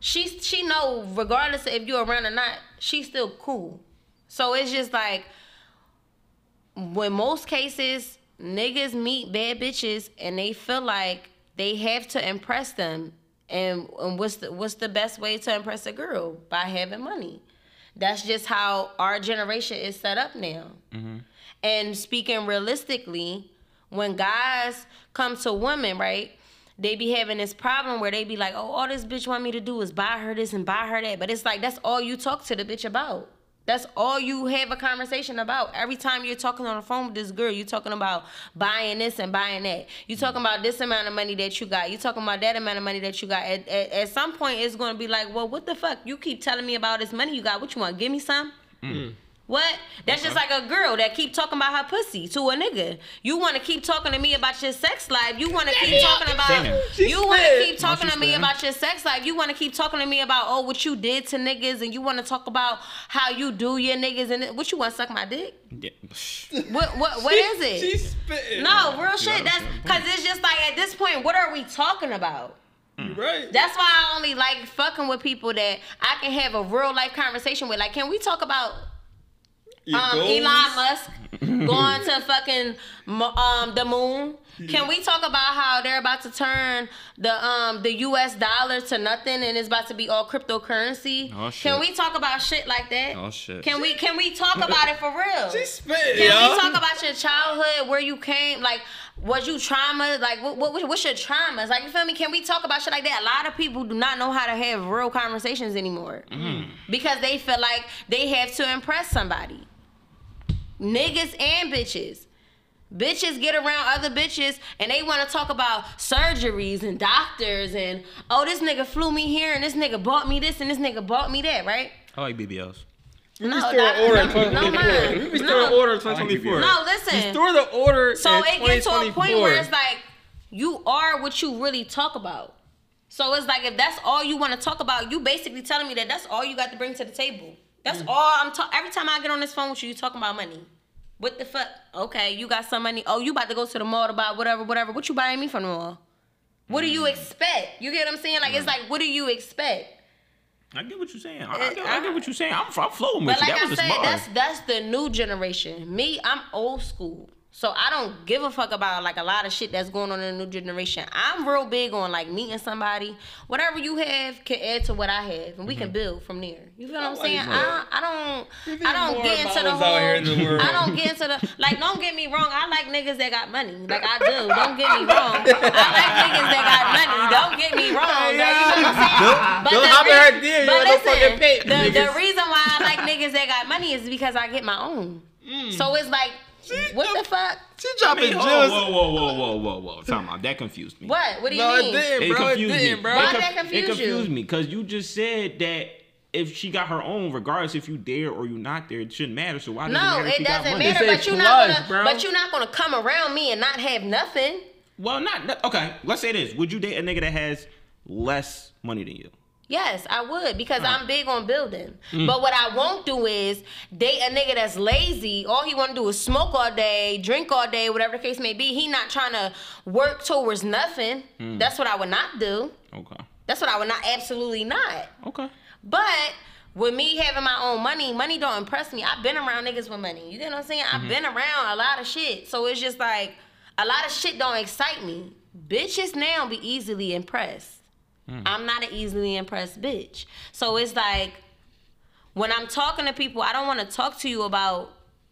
she, she know regardless of if you're around or not, she's still cool. So it's just like, when most cases, niggas meet bad bitches and they feel like they have to impress them. And, and what's the, what's the best way to impress a girl? By having money. That's just how our generation is set up now. Mm-hmm. And speaking realistically, when guys come to women, right, they be having this problem where they be like, oh, all this bitch want me to do is buy her this and buy her that. But it's like, that's all you talk to the bitch about. That's all you have a conversation about. Every time you're talking on the phone with this girl, you're talking about buying this and buying that. You're talking about this amount of money that you got. You're talking about that amount of money that you got. At, at, at some point, it's going to be like, well, what the fuck? You keep telling me about this money you got. What you want? Give me some? Mm. What? That's just like a girl that keep talking about her pussy to a nigga. You want to keep talking to me about your sex life. You want to keep talking about. You want to keep talking to me about your sex life. You want to keep talking to me about oh what you did to niggas, and you want to talk about how you do your niggas and what you want to suck my dick. Yeah. What what what is it? She's spitting. No real shit. That's because it's just like at this point, what are we talking about? Right. That's why I only like fucking with people that I can have a real life conversation with. Like, can we talk about? Um, Elon Musk going to fucking um, the moon. Can we talk about how they're about to turn the um, the U S dollar to nothing and it's about to be all cryptocurrency? Oh, shit. Can we talk about shit like that? Oh shit. Can we can we talk about it for real? She spit, can yo. we talk about your childhood, where you came, like was you trauma? Like what, what what's your traumas? Like you feel me? Can we talk about shit like that? A lot of people do not know how to have real conversations anymore mm. because they feel like they have to impress somebody. Niggas and bitches. Bitches get around other bitches and they want to talk about surgeries and doctors and, oh, this nigga flew me here and this nigga bought me this and this nigga bought me that, right? I like B B Ls. No, you restore that, order no, in twenty twenty-four. No, you restore no, order in twenty twenty-four. No, listen. Restore the order so in twenty twenty-four. So it gets to a point where it's like, you are what you really talk about. So it's like, if that's all you want to talk about, you basically telling me that that's all you got to bring to the table. That's all I'm talking. Every time I get on this phone with you, you talking about money. What the fuck? Okay, you got some money. Oh, you about to go to the mall to buy whatever, whatever. What you buying me from the mall? What do you expect? You get what I'm saying? Like, it's like, what do you expect? I get what you're saying. I, I, get, I get what you're saying. I'm, I'm flowing with but you. Like that was I said, that's, that's the new generation. Me, I'm old school. So I don't give a fuck about like a lot of shit that's going on in the new generation. I'm real big on like meeting somebody. Whatever you have can add to what I have, and we mm-hmm. can build from there. You feel what I'm saying? I, I don't, I don't get into the whole. In the I don't get into the like. Don't get me wrong. I like niggas that got money. Like I do. Don't get me wrong. I like niggas that got money. Don't get me wrong. Girl. You know what I'm saying? Don't, but don't the, hop re- deal, but listen, pit, the, the reason why I like niggas that got money is because I get my own. Mm. So it's like. She, what the fuck? She dropping jewels. Whoa, whoa, whoa, whoa, whoa, whoa. Time out. That confused me. What? What do you no, mean? It didn't, bro. It confused it didn't, me. Bro. Why did that confuse you? It confused you? me because you just said that if she got her own, regardless if you there or you not there, it shouldn't matter. So why does no, it matter? No, it doesn't matter. But you're not gonna, but you're not gonna come around me and not have nothing. Well, not okay. Let's say this: would you date a nigga that has less money than you? Yes, I would, because uh-huh. I'm big on building. Mm. But what I won't do is date a nigga that's lazy. All he want to do is smoke all day, drink all day, whatever the case may be. He not trying to work towards nothing. Mm. That's what I would not do. Okay. That's what I would not, absolutely not. Okay. But with me having my own money, money don't impress me. I've been around niggas with money. You get what I'm saying? Mm-hmm. I've been around a lot of shit. So it's just like, a lot of shit don't excite me. Bitches now be easily impressed. I'm not an easily impressed bitch. So it's like, when I'm talking to people, I don't want to talk to you about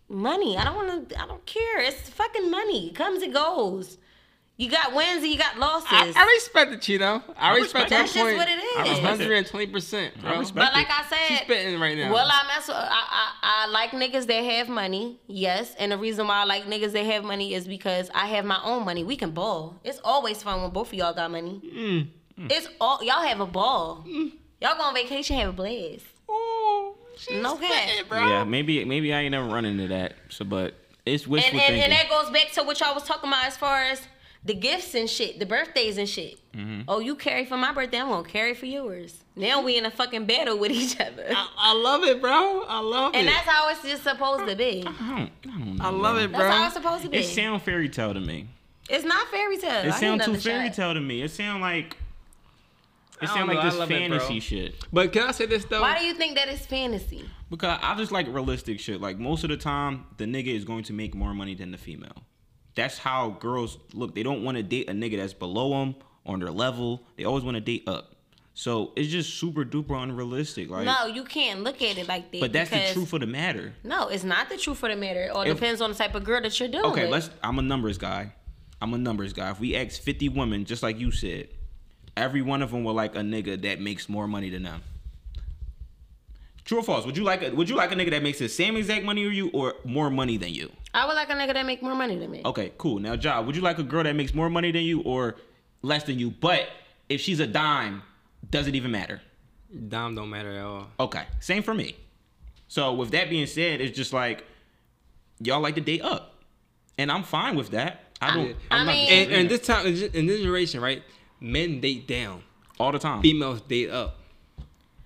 money. I don't want to, I don't care. It's fucking money. It comes and goes. You got wins and you got losses. I, I respect it, Chino. I, I respect, respect that point. That's just what it is. one hundred twenty percent, bro. I respect but like it. I said, she's spitting right now. Well, I mess with, I, I, I like niggas that have money, yes. And the reason why I like niggas that have money is because I have my own money. We can ball. It's always fun when both of y'all got money. Mm. It's all y'all have a ball. Y'all go on vacation, have a blast. Ooh, she's no good, bro. Yeah, maybe maybe I ain't never run into that. So, but it's wishful and, and, thinking. And that goes back to what y'all was talking about as far as the gifts and shit, the birthdays and shit. Mm-hmm. Oh, you carry for my birthday, I'm gonna carry for yours. Now we in a fucking battle with each other. I, I love it, bro. I love and it. And that's how it's just supposed to be. I don't, I don't know. I love bro. it, bro. That's how it's supposed to be. It sound fairy tale to me. It's not fairy tale. It sound too fairy tale to me. It sound like. It sounds like this fantasy it, shit. But can I say this, though? Why do you think that it's fantasy? Because I just like realistic shit. Like, most of the time, the nigga is going to make more money than the female. That's how girls look. They don't want to date a nigga that's below them, on their level. They always want to date up. So, it's just super duper unrealistic. Like, no, you can't look at it like that. But that's the truth of the matter. No, it's not the truth of the matter. It all if, depends on the type of girl that you're doing. Okay, with. let's. I'm a numbers guy. I'm a numbers guy. If we ask fifty women, just like you said, every one of them will like a nigga that makes more money than them. True or false? Would you like a, would you like a nigga that makes the same exact money as you or more money than you? I would like a nigga that makes more money than me. Okay, cool. Now, Ja, would you like a girl that makes more money than you or less than you? But if she's a dime, does it even matter? Dime don't matter at all. Okay, same for me. So with that being said, it's just like, y'all like to date up. And I'm fine with that. I don't. I I'm mean, not and, and this time, in this generation, right? Men date down all the time. Females date up.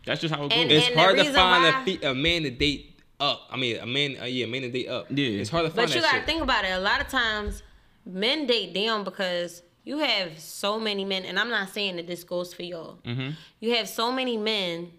That's just how it goes. And, it's and hard to find a, fe- a man to date up. I mean, a man, uh, yeah, man to date up. Yeah, it's hard to find. But you that gotta shit. think about it. A lot of times, men date down because you have so many men, and I'm not saying that this goes for y'all. Mm-hmm. You have so many men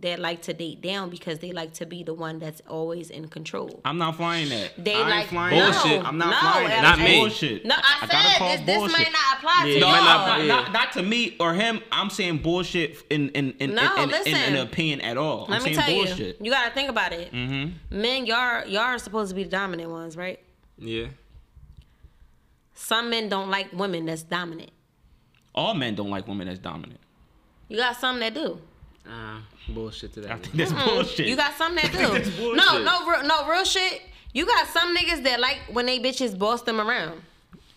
that like to date down because they like to be the one that's always in control. I'm not flying that. They I like flying bullshit. No, I'm not no, flying that. Not me. Bullshit. No, I, I said this, this might not apply yeah, to no, y'all. Not, yeah. not, not to me or him. I'm saying bullshit in in in, no, in, in, in, in an opinion at all. I'm Let me saying tell bullshit. You, you gotta think about it. Mm-hmm. Men, y'all y'all are supposed to be the dominant ones, right? Yeah. Some men don't like women that's dominant. All men don't like women that's dominant. You got some that do. Uh, bullshit to that. I think that's mm-hmm. bullshit. You got some that do. no, no, real, no real shit. You got some niggas that like when they bitches boss them around.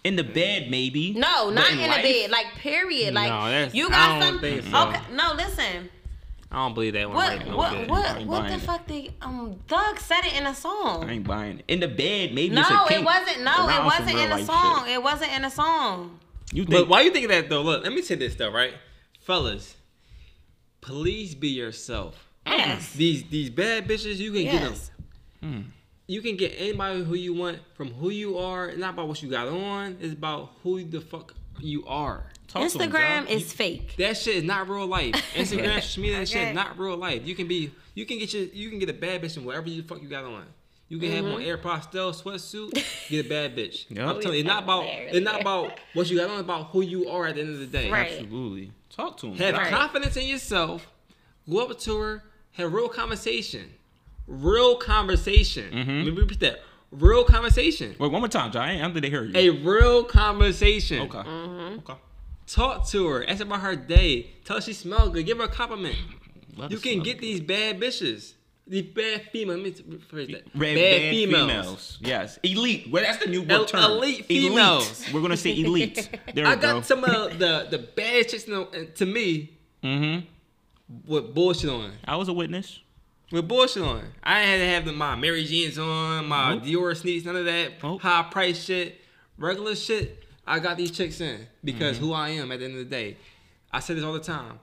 In the bed, maybe. No, not in, in the bed. Like period. Like no, that's, you got I don't some. Think so. Okay, no, listen. I don't believe that one. What? Right what? Now, what? What the it. fuck? They um. Thug said it in a song. I ain't buying it. In the bed, maybe. No, it's a it wasn't. No, it wasn't in a song. Shit. It wasn't in a song. You think? But why you thinking that though? Look, let me say this though, right, fellas. Please be yourself. Yes. These these bad bitches, you can yes. get them. Mm. You can get anybody who you want from who you are. It's not about what you got on. It's about who the fuck you are. Talk Instagram them, is you, fake. That shit is not real life. Instagram, to me, that okay. shit is not real life. You can be, you can get your, you can get a bad bitch from whatever the fuck you got on. You can mm-hmm. have on Air Postel sweatsuit, get a bad bitch. Yep. I'm telling you, it's not about there, it's there. not about what you got on, about who you are at the end of the day. Right. Absolutely. Talk to him. Have right. confidence in yourself. Go up to her. Have real conversation. Real conversation. Mm-hmm. Let me repeat that. Real conversation. Wait, one more time, John. I don't think they hear you. A real conversation. Okay. Mm-hmm. Okay. Talk to her. Ask about her day. Tell her she smells good. Give her a compliment. Love you can get good. these bad bitches. The bad female, let me rephrase that. Bad, bad females. females. Yes. Elite. Well, that's the new word term. Elite females. Elite. We're going to say elite. There I we go. I got some of the, the bad chicks, to me, mm-hmm. with bullshit on. I was a witness. With bullshit on. I had to have the, my Mary Jeans on, my nope. Dior sneaks, none of that. Nope. High price shit. Regular shit. I got these chicks in because mm-hmm. who I am at the end of the day. I say this all the time.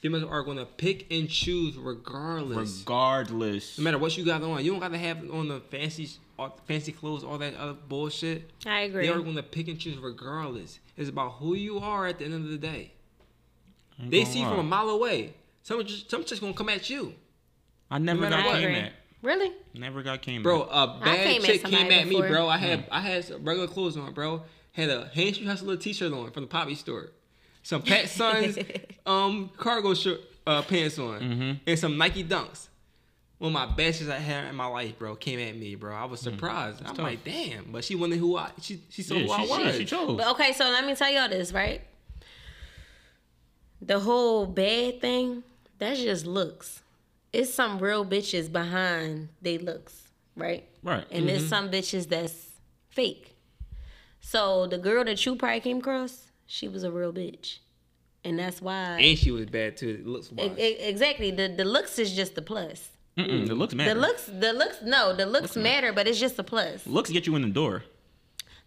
Females are going to pick and choose regardless. Regardless. No matter what you got on. You don't got to have on the fancy fancy clothes, all that other bullshit. I agree. They are going to pick and choose regardless. It's about who you are at the end of the day. They see you from a mile away. Some some just going to come at you. I never no got I came at. Really? Never got came bro, at. Bro, a bad came chick at came at before. me, bro. I had, yeah. I had some regular clothes on, bro. Had a Hanshu Hustler t-shirt on from the Poppy store. Some Pat Suns um, cargo shirt, uh, pants on, mm-hmm. and some Nike Dunks. One of my best I had in my life, bro, came at me, bro. I was surprised. Mm, I'm tough. like, damn. But she wanted who I, she, she saw yeah, who she, I was. She, she chose. But okay, so let me tell y'all this, right? The whole bad thing, that's just looks. It's some real bitches behind they looks, right? Right. And mm-hmm. there's some bitches that's fake. So the girl that you probably came across, she was a real bitch. And that's why. And she was bad too. It looks wise. Exactly. The the looks is just the plus. Mm-mm, the looks matter. The looks, the looks, no, the looks, looks matter, matter, but it's just a plus. Looks get you in the door.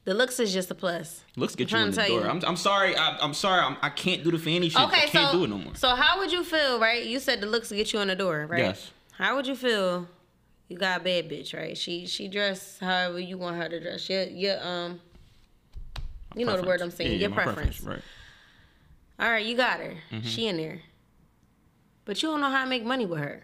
The looks is just a plus. Looks get you in the door. You. I'm I'm sorry. I, I'm sorry. I'm, I can't do the fanny shit. Okay, I can't so, do it no more. So how would you feel, right? You said the looks get you in the door, right? Yes. How would you feel? You got a bad bitch, right? She she dressed however you want her to dress. Your your um. You preference. know the word I'm saying. Yeah, your yeah, preference. preference. Right. All right, you got her. Mm-hmm. She in there. But you don't know how to make money with her.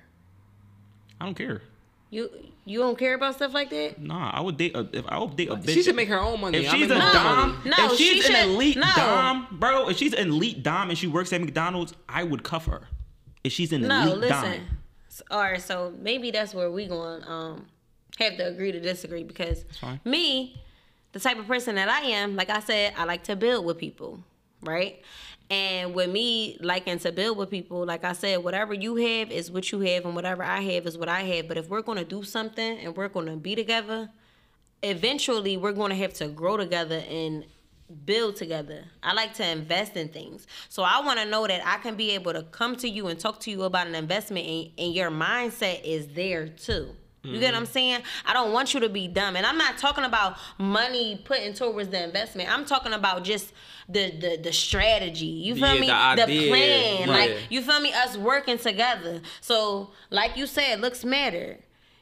I don't care. You you don't care about stuff like that? Nah, I would date a, if I would date a bitch. She should make her own money. If she's a no, dom, no, if she's she should, an elite no. dom, bro, if she's an elite dom and she works at McDonald's, I would cuff her. If she's an no, elite listen. dom. So, all right, so maybe that's where we going to um, have to agree to disagree because me... The type of person that I am, like I said, I like to build with people, right? And with me liking to build with people, like I said, whatever you have is what you have and whatever I have is what I have. But if we're going to do something and we're going to be together, eventually we're going to have to grow together and build together. I like to invest in things. So I want to know that I can be able to come to you and talk to you about an investment and, and your mindset is there too. You mm-hmm. get what I'm saying? I don't want you to be dumb. And I'm not talking about money putting towards the investment. I'm talking about just the the, the strategy. You feel yeah, me? The, idea. the plan. Right. Like, you feel me? Us working together. So, like you said, looks matter.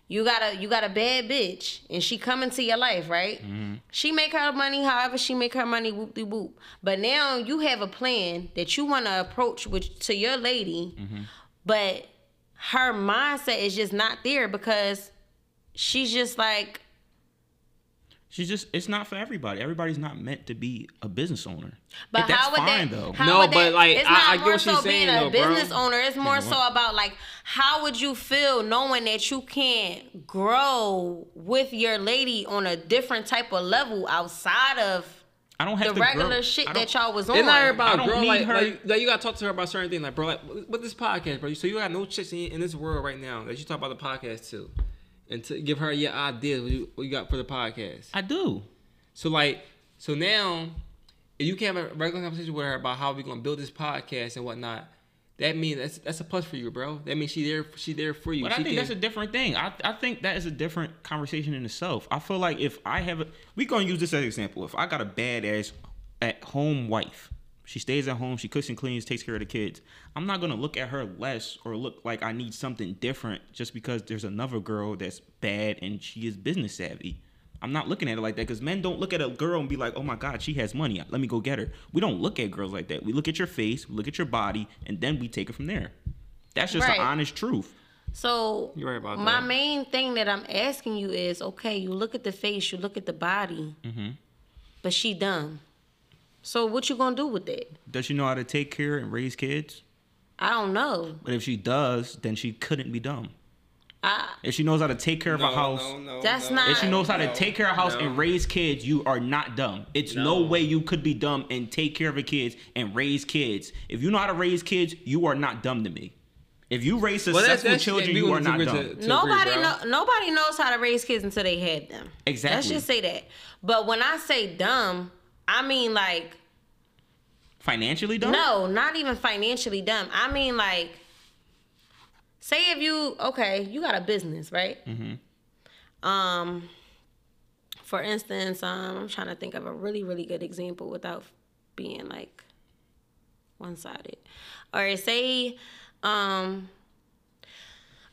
You got a, you got a bad bitch, and she come into your life, right? Mm-hmm. She make her money however she make her money, whoop-de-whoop. But now you have a plan that you want to approach with, to your lady, mm-hmm. but... her mindset is just not there because she's just like... She's just... It's not for everybody. Everybody's not meant to be a business owner. But if how that's would fine, that... Though. How no, would but that, like... It's I, not I more so being a though, business bro. owner. It's more you know so about like, how would you feel knowing that you can't grow with your lady on a different type of level outside of... I don't have the to regular grow. shit that y'all was on. It's not about girl. Like, her. like, like you gotta talk to her about certain things. Like, bro, like with this podcast, bro. So you got no chicks in, in this world right now that you talk about the podcast to, and to give her your ideas what you, what you got for the podcast. I do. So like, so now, if you can have a regular conversation with her about how we gonna build this podcast and whatnot, that means that's that's a plus for you, bro. That means she there, she there for you. But she I think can, that's a different thing. I I think that is a different conversation in itself. I feel like if I have, a, we gonna use this as an example. If I got a badass at home wife, she stays at home, she cooks and cleans, takes care of the kids. I'm not gonna look at her less or look like I need something different just because there's another girl that's bad and she is business savvy. I'm not looking at it like that because men don't look at a girl and be like, oh my God, she has money. Let me go get her. We don't look at girls like that. We look at your face, we look at your body, and then we take it from there. That's just right. the honest truth. So you're right about my that. main thing that I'm asking you is, okay, you look at the face, you look at the body, mm-hmm. but she dumb. So what you gonna do with that? Does she know how to take care and raise kids? I don't know. But if she does, then she couldn't be dumb. I, if she knows how to take care no, of a house, no, no, that's no. not. If she knows how to take care of a house no. and raise kids, you are not dumb. It's no. no way you could be dumb and take care of a kids and raise kids. If you know how to raise kids, you are not dumb to me. If you raise successful well, that's, children, that's, you are not to, dumb. To, to nobody, agree, no, nobody knows how to raise kids until they had them. Exactly. Let's just say that. But when I say dumb, I mean like financially dumb. No, not even financially dumb. I mean like. Say if you, okay, you got a business, right? Mm-hmm. Um, for instance, um, I'm trying to think of a really, really good example without being like one-sided. All right, say, um,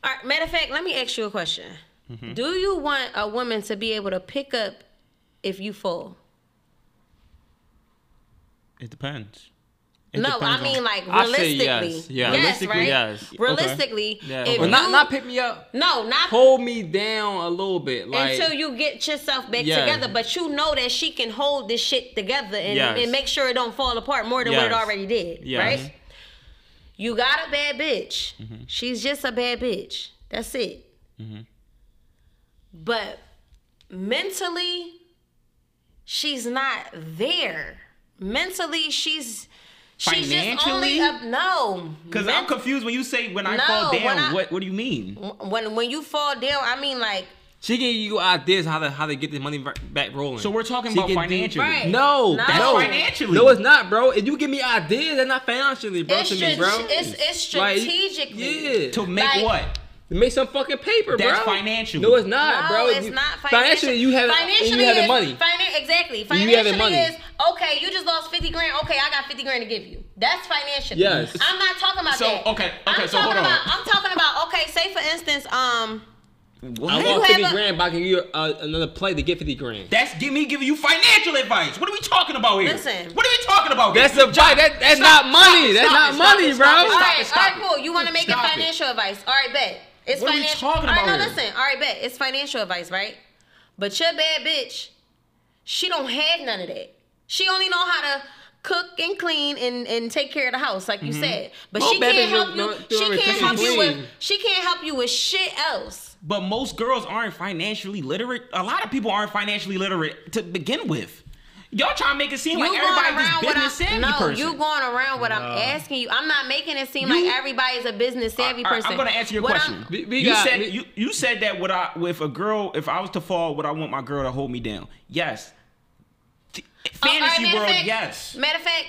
all right, matter of fact, let me ask you a question. Mm-hmm. Do you want a woman to be able to pick up if you fall? It depends. It no, I mean on, like realistically. I yes, yeah. yes, realistically, right? yes. Realistically, okay. yeah. if well, you, not not pick me up. No, not hold me down a little bit like, until you get yourself back yeah. together. But you know that she can hold this shit together and, yes. and make sure it don't fall apart more than yes. what it already did. Yes. Right? Mm-hmm. You got a bad bitch. Mm-hmm. She's just a bad bitch. That's it. Mm-hmm. But mentally, she's not there. Mentally, she's. She's just only up, no. Because I'm confused when you say when I no, fall down. I, what What do you mean? When When you fall down, I mean like she gave you ideas how to how to get the money back rolling. So we're talking she about financially. Do, right. No, no, that's no. financially. No, it's not, bro. If you give me ideas, that's not financially, bro. It's to me, bro. It's, it's strategically. Like, yeah. To make like, what? To make some fucking paper, that's bro. That's financial. No, it's not, no, bro. It's you, not financial. Financially, you have, financially you have is, the money. Finan- exactly. Financially money. Is, okay, you just lost fifty grand. Okay, I got fifty grand to give you. That's financially. Yes. I'm not talking about so, that. So, okay. Okay, I'm so hold on. About, I'm talking about, okay, say for instance, um... What? I want fifty grand by giving you uh, another play to get fifty grand. That's give me giving you financial advice. What are we talking about here? Listen. What are we talking about here? That's a that, That's stop, not money. Stop, that's stop, not stop, money, stop, bro. All right, all right, cool. You want to make it financial advice. All right, bet. It's what financial. Are we talking about? All right, no, listen. All right, bet. It's financial advice, right? But your bad bitch, she don't have none of that. She only know how to cook and clean and, and take care of the house, like you mm-hmm. said. But well, she can't help you. She can't help you with. She can't help you with shit else. But most girls aren't financially literate. A lot of people aren't financially literate to begin with. Y'all trying to make it seem you like everybody's a business savvy no, person. No, you going around what no. I'm asking you. I'm not making it seem you, like everybody's a business savvy right, person. I'm going to answer your what question. We, we you, got, said, we, you, you said that what I, if a girl, if I was to fall, would I want my girl to hold me down? Yes. Fantasy uh, world, fact, yes. Matter of fact,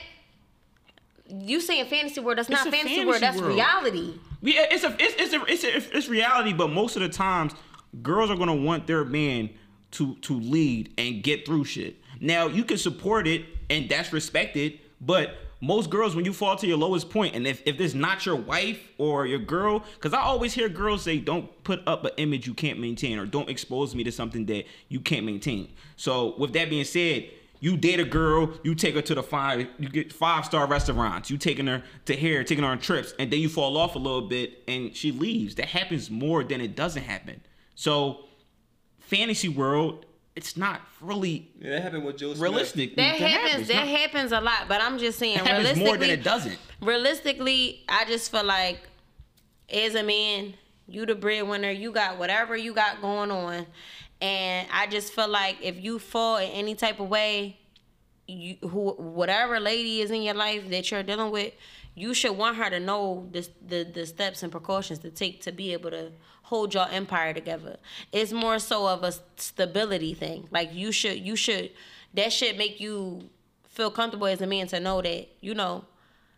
you saying fantasy world, that's it's not fantasy, fantasy world, that's world. reality. Yeah, it's, a, it's, it's, a, it's, a, it's reality, but most of the times, girls are going to want their man to to lead and get through shit. Now, you can support it, and that's respected, but most girls, when you fall to your lowest point, and if, if this is not your wife or your girl, because I always hear girls say, don't put up an image you can't maintain, or don't expose me to something that you can't maintain. So, with that being said, you date a girl, you take her to the five, you get five-star restaurants, you taking her to here, taking her on trips, and then you fall off a little bit, and she leaves. That happens more than it doesn't happen. So, fantasy world... It's not really yeah, that happened with Joe realistic. That, that happens. That not, happens a lot, but I'm just saying. It happens more than it doesn't. Realistically, I just feel like as a man, you the breadwinner, you got whatever you got going on, and I just feel like if you fall in any type of way, you, who whatever lady is in your life that you're dealing with, you should want her to know the, the the steps and precautions to take to be able to hold your empire together. It's more so of a stability thing. Like you should, you should, that should make you feel comfortable as a man to know that, you know.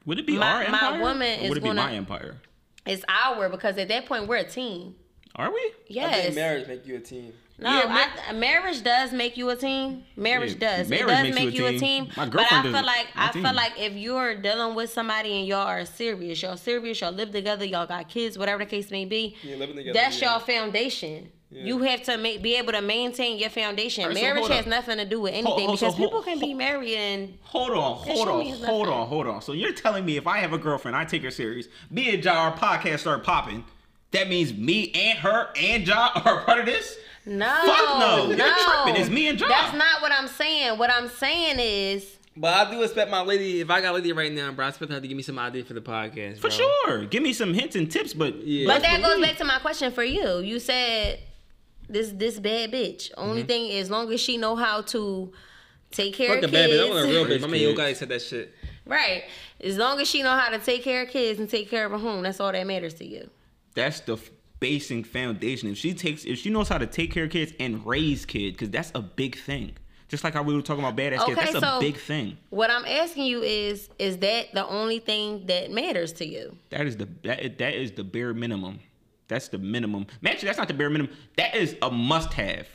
Would it be my, our empire? My woman is would it be gonna, my empire? It's our, because at that point we're a team. Are we? Yes. I think marriage make you a team. No, yeah, I, marriage does make you a team. Marriage yeah, does. Marriage it does make you a team. You a team My but I feel like I team. feel like if you're dealing with somebody and y'all are serious, y'all serious, y'all live together, y'all got kids, whatever the case may be, yeah, living together, that's yeah. y'all foundation. Yeah. You have to make, be able to maintain your foundation. Right, marriage so has up. nothing to do with anything hold, hold, because so hold, people can hold, be married and... Hold on, hold on, hold on, hold on. So you're telling me if I have a girlfriend, I take her serious, me and y'all, our podcast start popping, That means me and her and Ja are a part of this? No. Fuck no. no. You're tripping. It's me and Ja. That's not what I'm saying. What I'm saying is... But I do expect my lady, if I got a lady right now, bro, I expect her to give me some idea for the podcast, bro. For sure. Give me some hints and tips, but... Yeah. But that goes back to my question for you. You said... This this bad bitch. Only mm-hmm. thing is, as long as she know how to take care Fuck of kids. Fuck the bad bitch. I want a real bitch. My man Yo said that shit. Right. As long as she know how to take care of kids and take care of a home, that's all that matters to you. That's the basic foundation. If she takes, if she knows how to take care of kids and raise kids, because that's a big thing. Just like how we were talking about badass okay, kids, that's so a big thing. What I'm asking you is, is that the only thing that matters to you? That is the that, that is the bare minimum. That's the minimum. Actually, that's not the bare minimum. That is a must-have.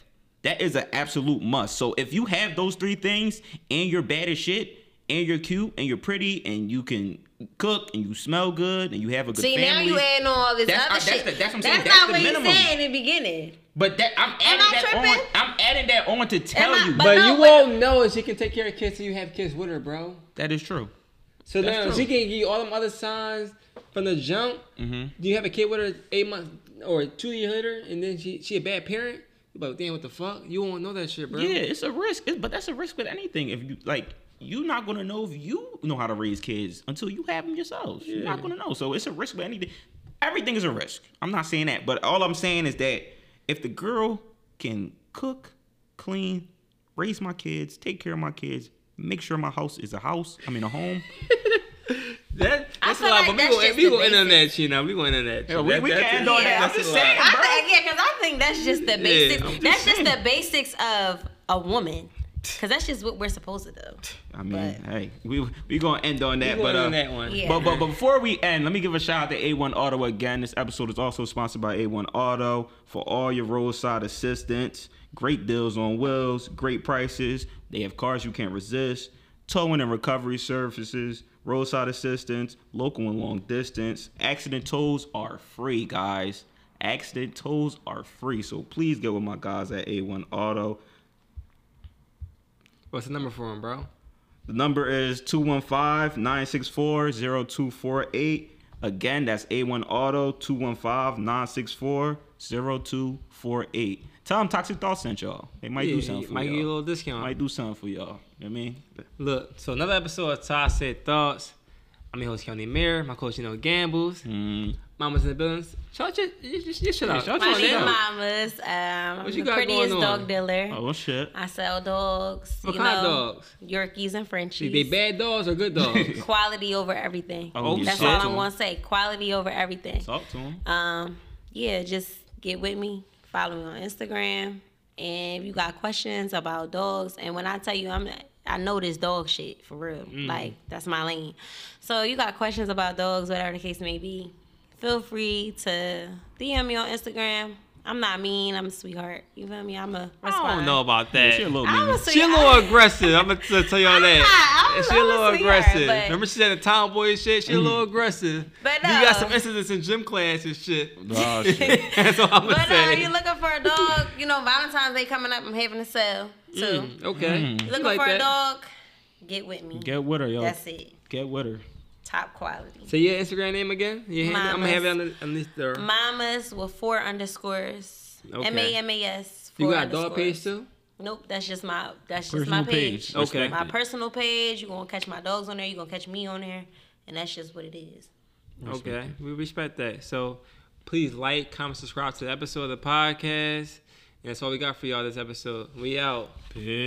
That is an absolute must. So if you have those three things, and you're bad as shit, and you're cute, and you're pretty, and you can cook, and you smell good, and you have a good See, family. See, now you adding on all this that's, other uh, shit. That's, the, that's what I'm saying. That's, that's not the what minimum. You said in the beginning. But that I'm adding that tripping? on. I'm adding that on to tell I, you. But, but no, you won't know if she can take care of kids and you have kids with her, bro. That is true. So that's now true. She can give you all them other signs. From the jump, mm-hmm. do you have a kid with her eight months or two years later, and then she she a bad parent? But damn, what the fuck? You won't know that shit, bro. Yeah, it's a risk, it's, but that's a risk with anything. If you like, you're not gonna know if you know how to raise kids until you have them yourselves. Yeah. You're not gonna know, so it's a risk with anything. Everything is a risk. I'm not saying that, but all I'm saying is that if the girl can cook, clean, raise my kids, take care of my kids, make sure my house is a house, I mean a home. That, that's a lot, like but we go, we go end on that, you know. We go end on that. Yeah, we that, we can end on that. I'm just saying, bro. I think, yeah, because I think that's just the basics. Yeah, just that's saying. just the basics of a woman. Because that's just what we're supposed to do. I mean, but, hey, we we gonna end on that, but uh, on that one. Yeah. But but but before we end, let me give a shout out to A one Auto again. This episode is also sponsored by A one Auto for all your roadside assistance. Great deals on wheels, great prices. They have cars you can't resist. Towing and recovery services. Roadside assistance, local and long distance. Accident tolls are free, guys. Accident tolls are free. So please get with my guys at A one Auto. What's the number for them, bro? The number is two one five, nine six four, zero two four eight. Again, that's A one Auto, two one five, nine six four, zero two four eight. Tell them Toxic Thoughts sent y'all. They might yeah, do something for might y'all. Might give you a little discount. Might do something for y'all. You know what I mean? Look, so another episode of Toxic Thoughts. I'm your host, Countymir. My coach, ChinoGamblez. Mm. Mama's in the building. Shout you, you, you, you shut out. Shout My you out. Mama's. Um, I'm what you the got prettiest dog dealer. Oh, shit. I sell dogs. What you kind know, of dogs? Yorkies and Frenchies. They bad dogs or good dogs? Quality over everything. Oh, That's all I'm going to say. Quality over everything. Talk to them. Um, yeah, just get with me. Follow me on Instagram, and if you got questions about dogs, and when I tell you, I'm I know this dog shit for real, mm. like that's my lane. So you got questions about dogs, whatever the case may be, feel free to D M me on Instagram. I'm not mean. I'm a sweetheart. You feel me? I'm a respond. I don't know about that. Yeah, she a little mean. She a little aggressive. I'm going to tell y'all that. Not, she a little aggressive. But... Remember she said the tomboy shit? She mm. a little aggressive. But no. You got some incidents in gym class and shit. Oh, shit. That's what I'm going to say. But no, you're looking for a dog. You know, Valentine's Day coming up. I'm having a sale, too. Mm, okay. Mm. Looking like for that. a dog, get with me. Get with her, y'all. That's it. Get with her. Top quality. So your Instagram name again? Your Mamas, I'm gonna have it on the on this there. Mamas with four underscores. Okay. M A M A S. You got a dog page too? Nope, that's just my that's personal just my page. page. Okay. My personal page. You're gonna catch my dogs on there. You're gonna catch me on there, and that's just what it is. Respect okay, it. We respect that. So please like, comment, subscribe to the episode of the podcast. And that's all we got for y'all this episode. We out. Peace.